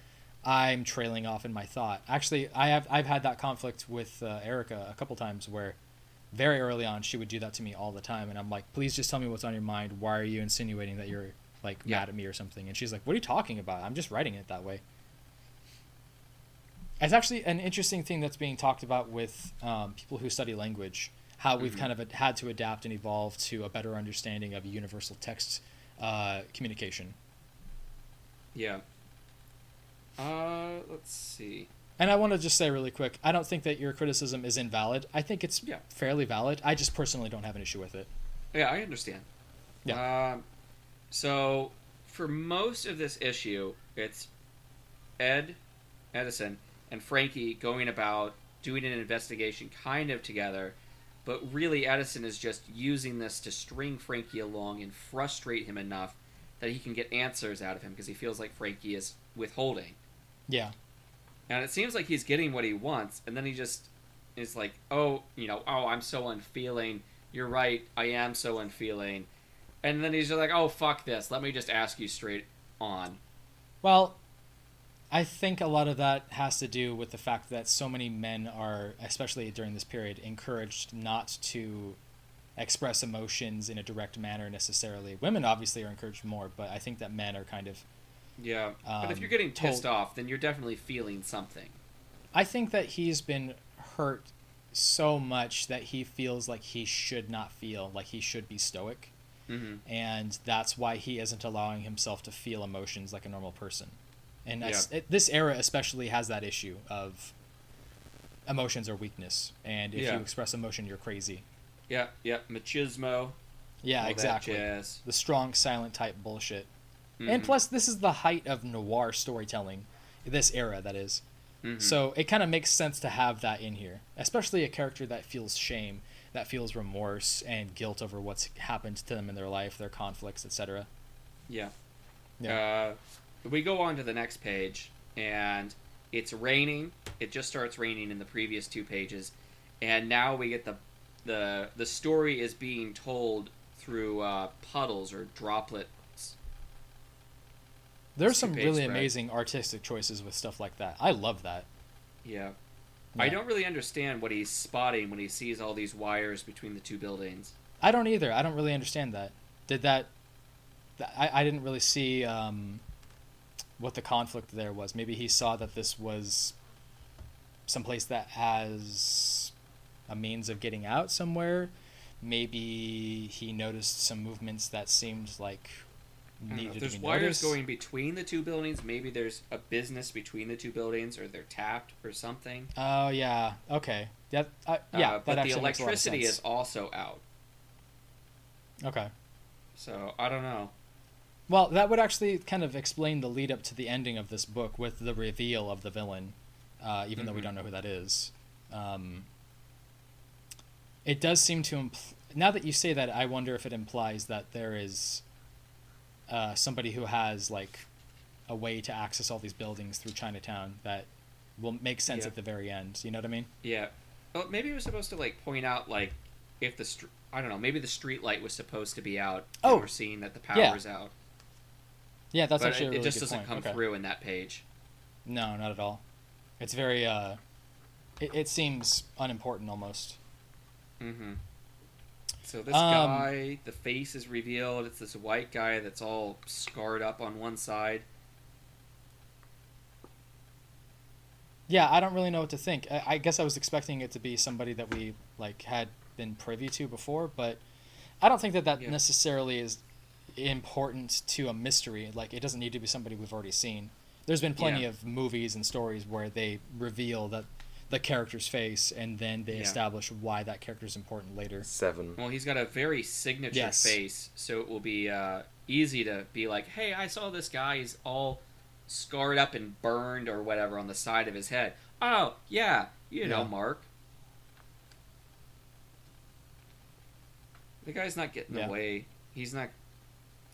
I'm trailing off in my thought. Actually, I've had that conflict with Erica a couple times, where very early on she would do that to me all the time, and I'm like, please just tell me what's on your mind. Why are you insinuating that you're like mad at me or something? And she's like, what are you talking about? I'm just writing it that way. It's actually an interesting thing that's being talked about with people who study language, how we've kind of had to adapt and evolve to a better understanding of universal text communication. Yeah. Let's see. And I want to just say really quick, I don't think that your criticism is invalid. I think it's fairly valid. I just personally don't have an issue with it. Yeah, I understand. Yeah. So for most of this issue, it's Edison and Frankie going about doing an investigation kind of together, but really Edison is just using this to string Frankie along and frustrate him enough that he can get answers out of him, because he feels like Frankie is withholding. Yeah. And it seems like he's getting what he wants, and then he just is like, oh, I'm so unfeeling. You're right, I am so unfeeling. And then he's just like, oh, fuck this. Let me just ask you straight on. Well, I think a lot of that has to do with the fact that so many men are, especially during this period, encouraged not to express emotions in a direct manner necessarily. Women obviously are encouraged more, but I think that men are kind of... Yeah, but if you're getting pissed off, then you're definitely feeling something. I think that he's been hurt so much that he feels like he should not feel, like he should be stoic. Mm-hmm. And that's why he isn't allowing himself to feel emotions like a normal person. And this era especially has that issue of emotions are weakness. And if you express emotion, you're crazy. Yeah, yeah, machismo. Yeah, exactly. The strong, silent type bullshit. Mm-hmm. And plus, this is the height of noir storytelling, this era, that is. Mm-hmm. So it kind of makes sense to have that in here, especially a character that feels shame, that feels remorse and guilt over what's happened to them in their life, their conflicts, etc. Yeah. Yeah. We go on to the next page, and it's raining. It just starts raining in the previous two pages, and now we get the story is being told through puddles or droplets. There's some really amazing artistic choices with stuff like that. I love that. Yeah. I don't really understand what he's spotting when he sees all these wires between the two buildings. I don't either. I don't really understand that. I didn't really see... what the conflict there was. Maybe he saw that this was someplace that has a means of getting out somewhere. Maybe he noticed some movements that seemed like needed to be noticed. There's wires going between the two buildings. Maybe there's a business between the two buildings, or they're tapped or something. Oh yeah, okay. That but the electricity is also out. Okay. So I don't know. Well, that would actually kind of explain the lead up to the ending of this book with the reveal of the villain, even though we don't know who that is. It does seem to... now that you say that, I wonder if it implies that there is somebody who has like a way to access all these buildings through Chinatown that will make sense at the very end. You know what I mean? Yeah. Well, maybe it was supposed to like point out like if the... I don't know, maybe the street light was supposed to be out. Oh. And we're seeing that the power's out. Yeah, that's actually a really good point. It just doesn't come through in that page. No, not at all. It's very, it seems unimportant almost. Mm-hmm. So this guy, the face is revealed. It's this white guy that's all scarred up on one side. Yeah, I don't really know what to think. I guess I was expecting it to be somebody that we, like, had been privy to before, but I don't think that that necessarily is... important to a mystery. Like, it doesn't need to be somebody we've already seen. There's been plenty of movies and stories where they reveal that the character's face, and then they establish why that character's important later. Seven. Well, he's got a very signature face, so it will be easy to be like, hey, I saw this guy, he's all scarred up and burned or whatever on the side of his head. Oh yeah, you know, Mark. The guy's not getting away. He's not...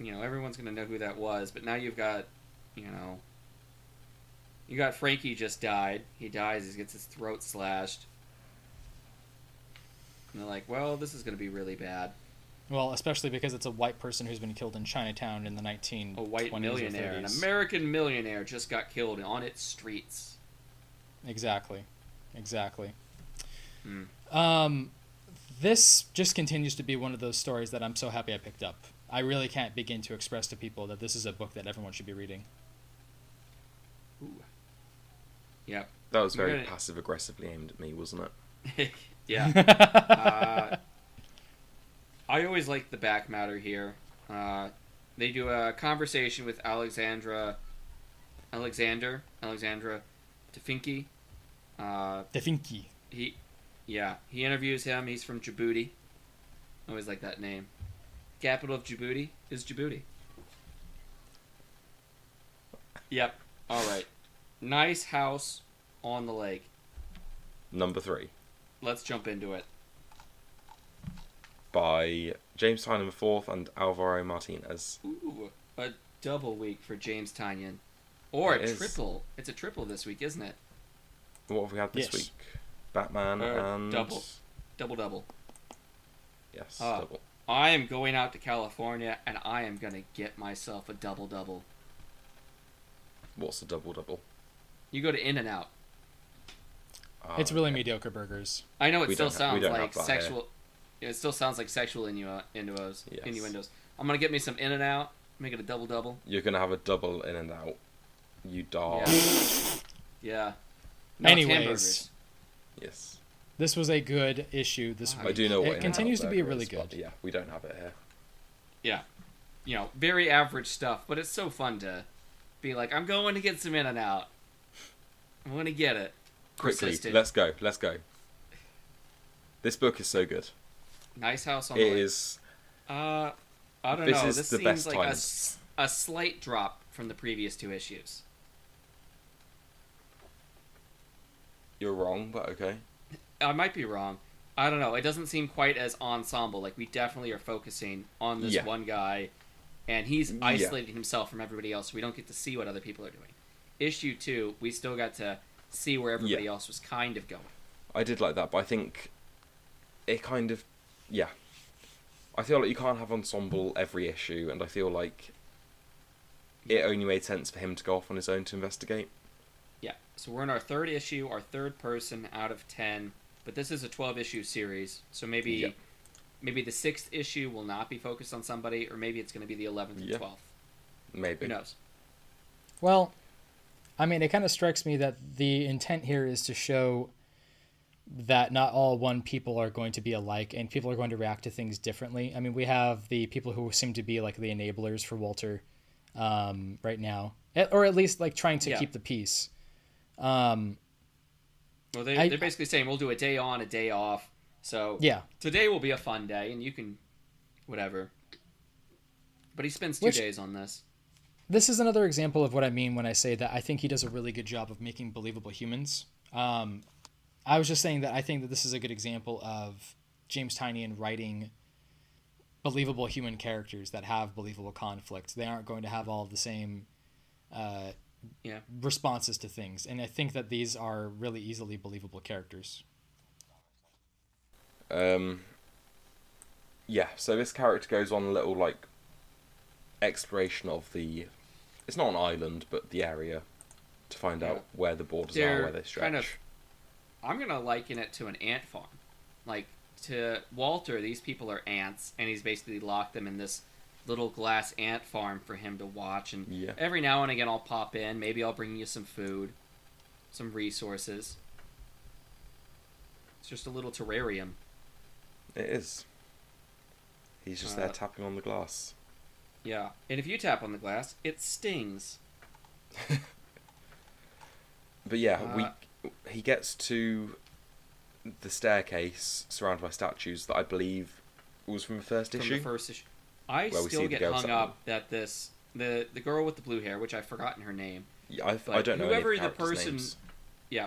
You know, everyone's going to know who that was, but now you've got, Frankie just died. He dies, he gets his throat slashed. And they're like, well, this is going to be really bad. Well, especially because it's a white person who's been killed in Chinatown in the 1920s. A white millionaire, an American millionaire, just got killed on its streets. Exactly, exactly. Mm. This just continues to be one of those stories that I'm so happy I picked up. I really can't begin to express to people that this is a book that everyone should be reading. Ooh. Yeah. That was very passive-aggressively aimed at me, wasn't it? Yeah. I always like the back matter here. They do a conversation with Alexandra Tefinki. Tefinki. He interviews him. He's from Djibouti. I always like that name. Capital of Djibouti is Djibouti. Yep. All right. Nice House on the Lake. Number 3. Let's jump into it. By James Tynion IV and Alvaro Martinez. Ooh, a double week for James Tynion. Or it a triple. It's a triple this week, isn't it? What have we had this week? Batman and... Double. Double. Yes, double. I am going out to California, and I am going to get myself a double. What's a double? You go to In-N-Out. It's really mediocre burgers. I know it still sounds like sexual innuendos. Yes. Innuendos. I'm going to get me some In-N-Out, make it a double. You're going to have a double In-N-Out. You dog. Yeah. No, anyways. Yes. This was a good issue this week. I do know what it continues to be really good. Yeah, we don't have it here. Yeah. You know, very average stuff, but it's so fun to be like, I'm going to get some In-N-Out. I'm going to get it. Quickly, let's go. This book is so good. Nice House on the Lake. It is... I don't know. This seems like a slight drop from the previous 2 issues. You're wrong, but okay. I might be wrong. I don't know. It doesn't seem quite as ensemble. Like, we definitely are focusing on this one guy, and he's isolating himself from everybody else, so we don't get to see what other people are doing. Issue 2, we still got to see where everybody else was kind of going. I did like that, but I think it kind of... Yeah. I feel like you can't have ensemble every issue, and I feel like it only made sense for him to go off on his own to investigate. Yeah, so we're in our 3rd issue, our 3rd person out of 10, but this is a 12-issue series, so maybe the 6th issue will not be focused on somebody, or maybe it's going to be the 11th and 12th. Maybe. Who knows? Well, I mean, it kind of strikes me that the intent here is to show that not all one people are going to be alike, and people are going to react to things differently. I mean, we have the people who seem to be like the enablers for Walter right now, or at least like trying to keep the peace. Well, they're basically saying we'll do a day on, a day off. So today will be a fun day, and you can whatever. But he spends 2 days on this. This is another example of what I mean when I say that I think he does a really good job of making believable humans. I was just saying that I think that this is a good example of James Tynion writing believable human characters that have believable conflicts. They aren't going to have all the same responses to things. And I think that these are really easily believable characters. So this character goes on a little, like, exploration of the... It's not an island, but the area to find out where the borders are, where they stretch. Kind of, I'm going to liken it to an ant farm. Like, to Walter, these people are ants, and he's basically locked them in this little glass ant farm for him to watch. And every now and again I'll pop in. Maybe I'll bring you some food, some resources. It's just a little terrarium. It is. He's just there tapping on the glass. Yeah, and if you tap on the glass, it stings. But he gets to the staircase surrounded by statues that I believe was from the first issue. From the first issue. I still get hung up that the girl with the blue hair, which I've forgotten her name. Yeah, I don't know whoever any of the person names. Yeah.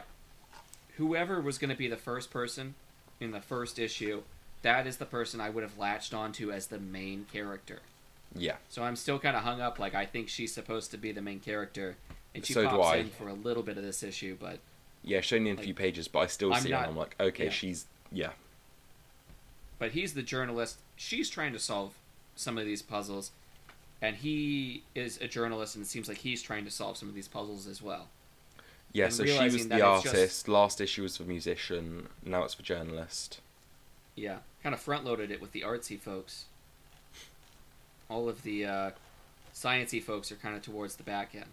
Whoever was going to be the first person in the first issue, that is the person I would have latched onto as the main character. Yeah. So I'm still kind of hung up, like I think she's supposed to be the main character, and she pops in for a little bit of this issue, but yeah, she's only in a few pages, but I still see her and I'm like, okay, she's But he's the journalist. She's trying to solve some of these puzzles. And he is a journalist, and it seems like he's trying to solve some of these puzzles as well. Yeah, and so she was the artist. Just... Last issue was for musician. Now it's for journalist. Yeah, kind of front-loaded it with the artsy folks. All of the sciencey folks are kind of towards the back end.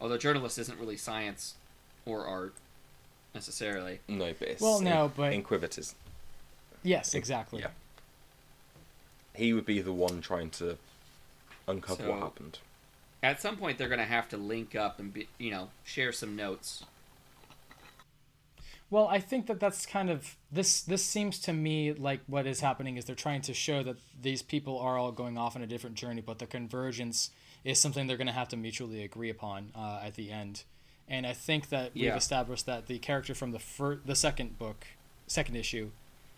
Although journalist isn't really science or art, necessarily. No, but it's... Well, no, but... Inquisitors. Yes, exactly. Yeah. He would be the one trying to uncover what happened. At some point, they're going to have to link up and, share some notes. Well, I think that's kind of... This seems to me like what is happening is they're trying to show that these people are all going off on a different journey, but the convergence is something they're going to have to mutually agree upon at the end. And I think that we've established that the character from the second book, second issue,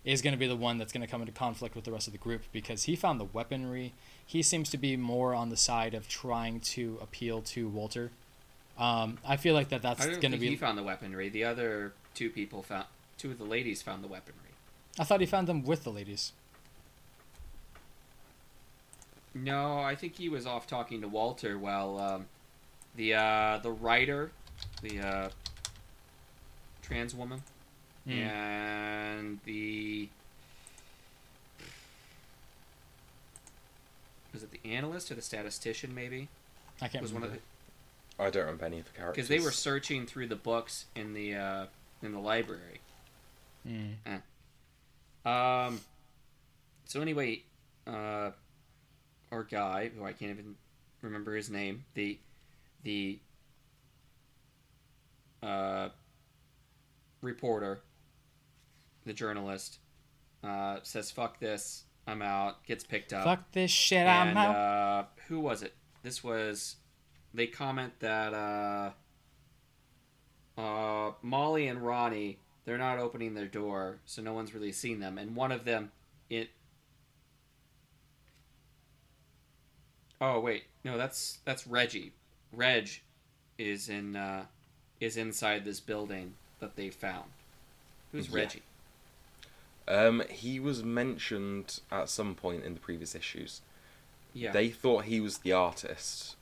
is going to be the one that's going to come into conflict with the rest of the group because he found the weaponry. He seems to be more on the side of trying to appeal to Walter. I feel like that's going to be... I don't think he found the weaponry. The other two people found... Two of the ladies found the weaponry. I thought he found them with the ladies. No, I think he was off talking to Walter while the writer, the trans woman... And was it the analyst or the statistician? Maybe I can't remember. I don't remember any of the characters because they were searching through the books in the library. Mm. So anyway, our guy who I can't even remember his name, the reporter. The journalist says, "Fuck this, I'm out." Gets picked up. Fuck this shit, I'm out. Who was it? This was. They comment that Molly and Ronnie, they're not opening their door, so no one's really seen them. And one of them, Oh wait, no, that's Reggie. Reg is inside this building that they found. Who's Reggie? He was mentioned at some point in the previous issues. Yeah. They thought he was the artist.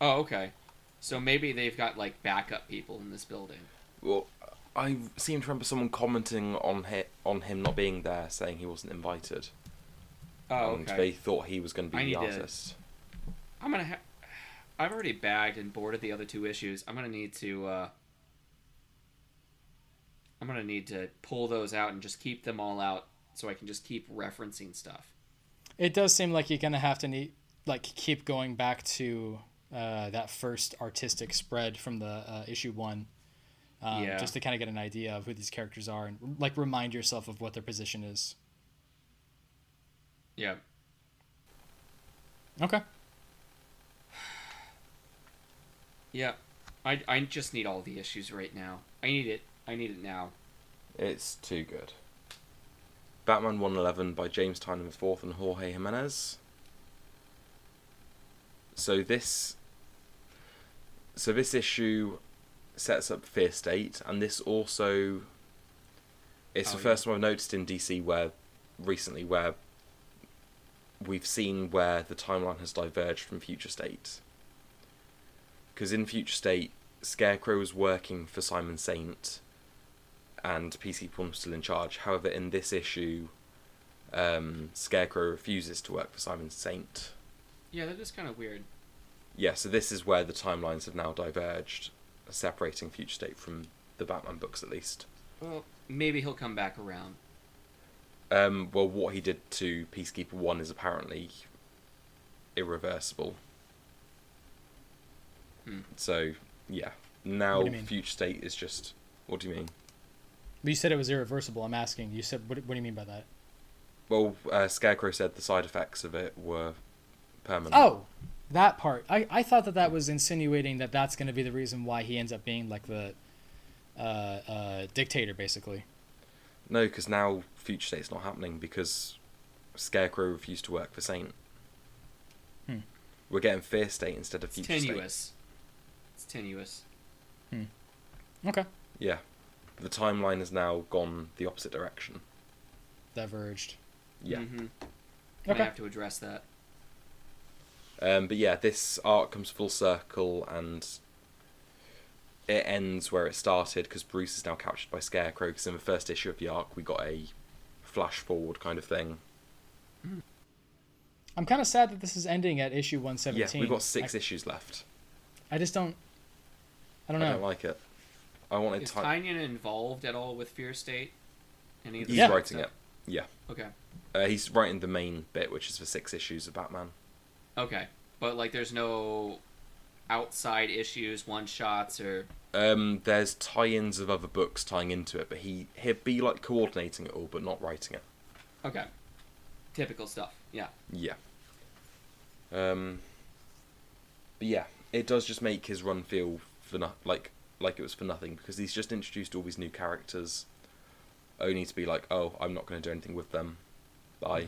Oh, okay. So maybe they've got, backup people in this building. Well, I seem to remember someone commenting on him not being there, saying he wasn't invited. Oh, and okay. They thought he was going to be the artist. I've already bagged and boarded the other two issues. I'm going to need to pull those out and just keep them all out so I can just keep referencing stuff. It does seem like you're going to have to keep going back to that first artistic spread from the issue one just to kind of get an idea of who these characters are and remind yourself of what their position is. Yeah. Okay. Yeah. I just need all the issues right now. I need it. I need it now. It's too good. Batman 111 by James Tynion IV and Jorge Jimenez. So this issue sets up Fear State, and this also... It's the first time I've noticed in DC where we've seen where the timeline has diverged from Future State. Because in Future State, Scarecrow is working for Simon Saint, and PC Plum's still in charge. However, in this issue, Scarecrow refuses to work for Simon Saint. Yeah, that is kind of weird. Yeah, so this is where the timelines have now diverged, separating Future State from the Batman books, at least. Well, maybe he'll come back around. Well, what he did to Peacekeeper 1 is apparently irreversible. Hmm. So, yeah. Now Future State is just... What do you mean? You said it was irreversible. I'm asking. You said, what do you mean by that? Well, Scarecrow said the side effects of it were permanent. Oh, that part. I thought that was insinuating that that's going to be the reason why he ends up being the dictator, basically. No, because now Future State's not happening because Scarecrow refused to work for Saint. Hmm. We're getting Fear State instead of Future State. It's tenuous. Hmm. Okay. Yeah. The timeline has now gone the opposite direction. diverged. Yeah. Mm-hmm. Okay. I have to address that. But yeah, this arc comes full circle and it ends where it started because Bruce is now captured by Scarecrow, because in the first issue of the arc we got a flash forward kind of thing. I'm kind of sad that this is ending at issue 117. Yeah, we've got six issues left. I just don't... I don't know. I don't like it. I wanted... Is Tynion involved at all with Fear State? He's writing it. Yeah. Okay. He's writing the main bit, which is for six issues of Batman. Okay. But, like, there's no outside issues, one-shots, or... There's tie-ins of other books tying into it, but he'd be, like, coordinating it all, but not writing it. Okay. Typical stuff. Yeah. Yeah. But yeah, it does just make his run feel like it was for nothing, because he's just introduced all these new characters, only to be like, oh, I'm not going to do anything with them. Bye.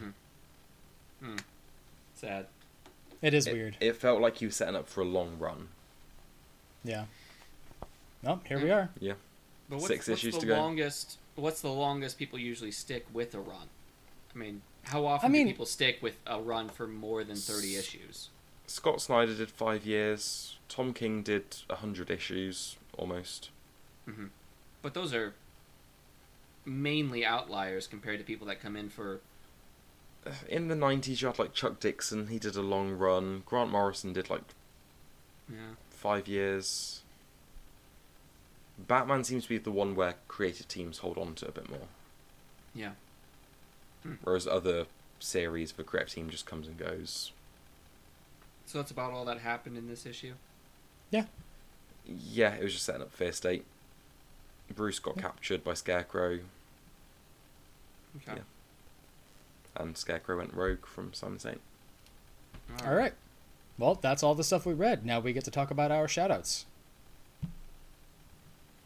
Mm-hmm. Sad. It is weird. It felt like he was setting up for a long run. Yeah. Well, here we are. Yeah. But what's the longest people usually stick with a run? I mean, how often do people stick with a run for more than 30 issues? Scott Snyder did 5 years. Tom King did 100 issues, almost. Mm-hmm. But those are mainly outliers compared to people that come in for... In the 90s, you had, like, Chuck Dixon. He did a long run. Grant Morrison did, like, 5 years. Batman seems to be the one where creative teams hold on to a bit more. Yeah. Whereas other series, the creative team just comes and goes. So that's about all that happened in this issue? Yeah. Yeah, it was just setting up Fear State. Bruce got captured by Scarecrow. Okay. Yeah. And Scarecrow went rogue from Simon Saint. All right. Well, that's all the stuff we read. Now we get to talk about our shoutouts.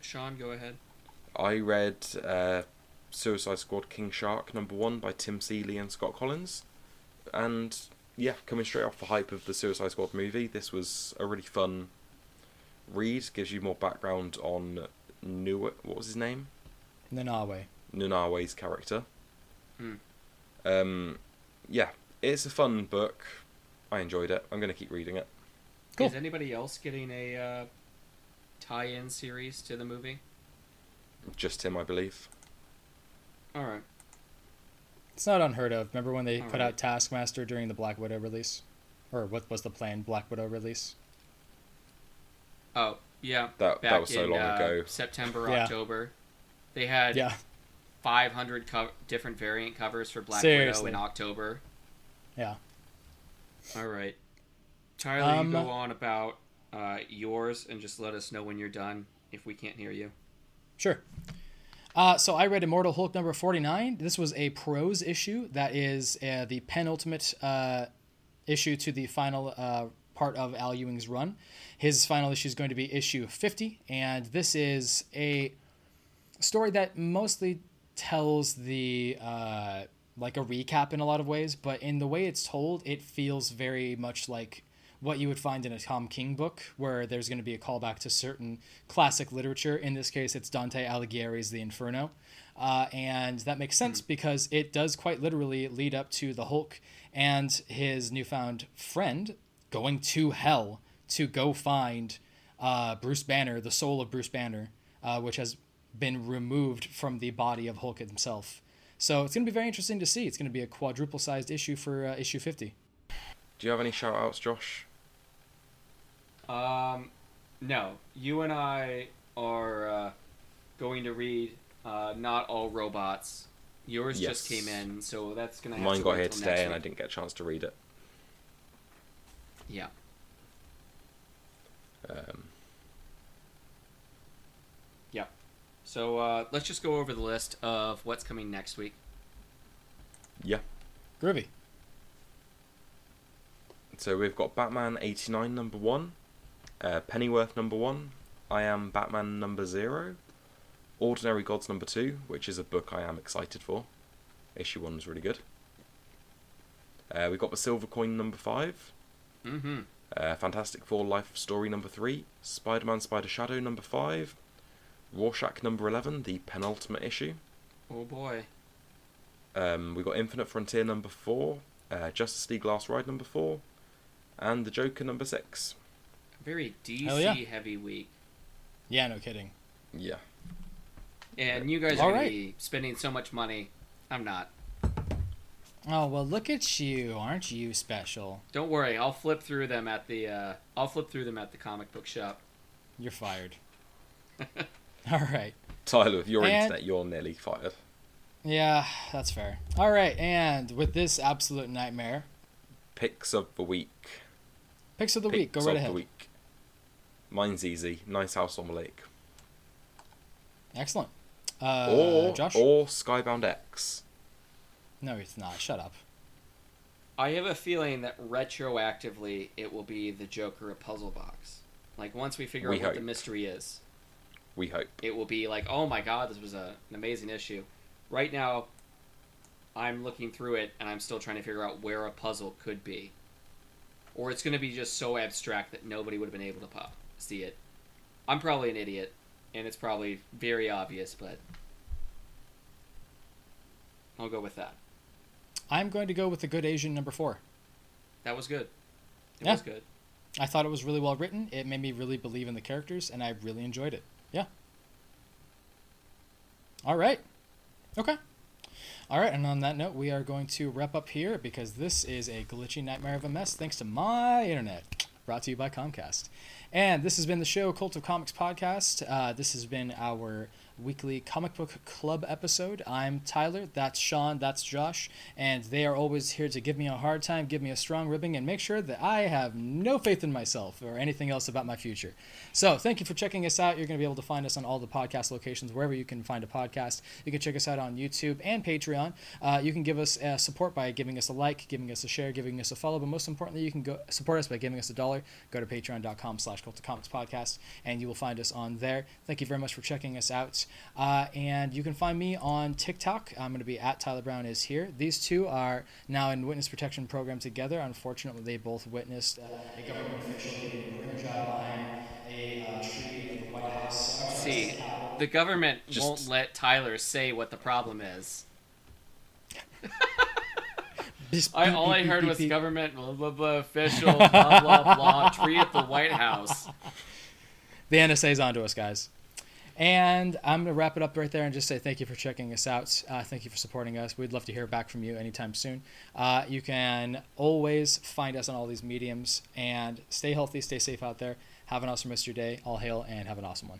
Sean, go ahead. I read... Suicide Squad: King Shark #1 by Tim Seeley and Scott Collins, and yeah, coming straight off the hype of the Suicide Squad movie, this was a really fun read. Gives you more background on Nanawe's character. Yeah, it's a fun book. I enjoyed it. I'm gonna keep reading it. Cool. Is anybody else getting a tie-in series to the movie? Just him, I believe. All right. It's not unheard of. Remember when they put out Taskmaster during the Black Widow release? Or what was the planned Black Widow release? Oh, yeah. That was so long ago. September, October. They had 500 different variant covers for Black Widow in October. Yeah. All right. Tyler, you go on about yours and just let us know when you're done if we can't hear you. Sure. So I read Immortal Hulk number 49. This was a prose issue. That is the penultimate issue to the final part of Al Ewing's run. His final issue is going to be issue 50. And this is a story that mostly tells the like a recap in a lot of ways. But in the way it's told, it feels very much like what you would find in a Tom King book, where there's going to be a callback to certain classic literature. In this case, it's Dante Alighieri's The Inferno. And that makes sense because it does quite literally lead up to the Hulk and his newfound friend going to hell to go find Bruce Banner, the soul of Bruce Banner, which has been removed from the body of Hulk himself. So it's going to be very interesting to see. It's going to be a quadruple-sized issue for issue 50. Do you have any shout-outs, Josh? No. You and I are going to read Not All Robots. Yours just came in, so that's going to have to wait until next week. Mine got here today, and I didn't get a chance to read it. Yeah. Yeah. So let's just go over the list of what's coming next week. Yeah. Groovy. So we've got Batman 89 #1, Pennyworth #1, I Am Batman #0, Ordinary Gods #2, which is a book I am excited for. Issue 1 was really good. We've got The Silver Coin #5, mm-hmm. Fantastic Four Life Story #3, Spider-Man Spider Shadow #5, Rorschach #11, the penultimate issue. Oh boy. We've got Infinite Frontier number 4, Justice League Last Ride number 4, and The Joker number 6. Very DC heavy week. Yeah, no kidding. Yeah. And you guys are going to be spending so much money. I'm not. Oh, well, look at you. Aren't you special? Don't worry. I'll flip through them at the comic book shop. You're fired. All right. Tyler, with your internet, you're nearly fired. Yeah, that's fair. All right, and with this absolute nightmare, picks of the week. Picks of the week. Go right ahead. Mine's easy. Nice House on the Lake. Excellent. Josh? Or Skybound X. No, it's not. Shut up. I have a feeling that retroactively it will be the Joker: A Puzzlebox. Like, once we figure out what the mystery is. We hope. It will be like, oh my god, this was an amazing issue. Right now, I'm looking through it, and I'm still trying to figure out where a puzzle could be. Or it's going to be just so abstract that nobody would have been able to see it. I'm probably an idiot, and it's probably very obvious, but I'll go with that. I'm going to go with The Good Asian number 4. That was good. It was good. I thought it was really well written. It made me really believe in the characters, and I really enjoyed it. Yeah. All right. Okay. All right, and on that note, we are going to wrap up here because this is a glitchy nightmare of a mess thanks to my internet. Brought to you by Comcast. And this has been the show, Cult of Comics Podcast. This has been our weekly comic book club episode. I'm Tyler, that's Sean, that's Josh, and they are always here to give me a hard time, give me a strong ribbing, and make sure that I have no faith in myself or anything else about my future. So thank you for checking us out. You're going to be able to find us on all the podcast locations, wherever you can find a podcast. You can check us out on YouTube and Patreon. You can give us support by giving us a like, giving us a share, giving us a follow, but most importantly, you can go support us by giving us $1. Go to patreon.com/cultofcomicspodcast, and you will find us on there. Thank you very much for checking us out. And you can find me on TikTok. I'm going to be at Tyler Brown is here. These two are now in witness protection program together. Unfortunately, they both witnessed a government official tree in the White House. See, the government won't let Tyler say what the problem is. All I heard was government blah blah blah official blah blah blah tree at the White House. The NSA's onto us, guys. And I'm going to wrap it up right there and just say thank you for checking us out. Thank you for supporting us. We'd love to hear back from you anytime soon. You can always find us on all these mediums. And stay healthy, stay safe out there. Have an awesome rest of your day. All hail and have an awesome one.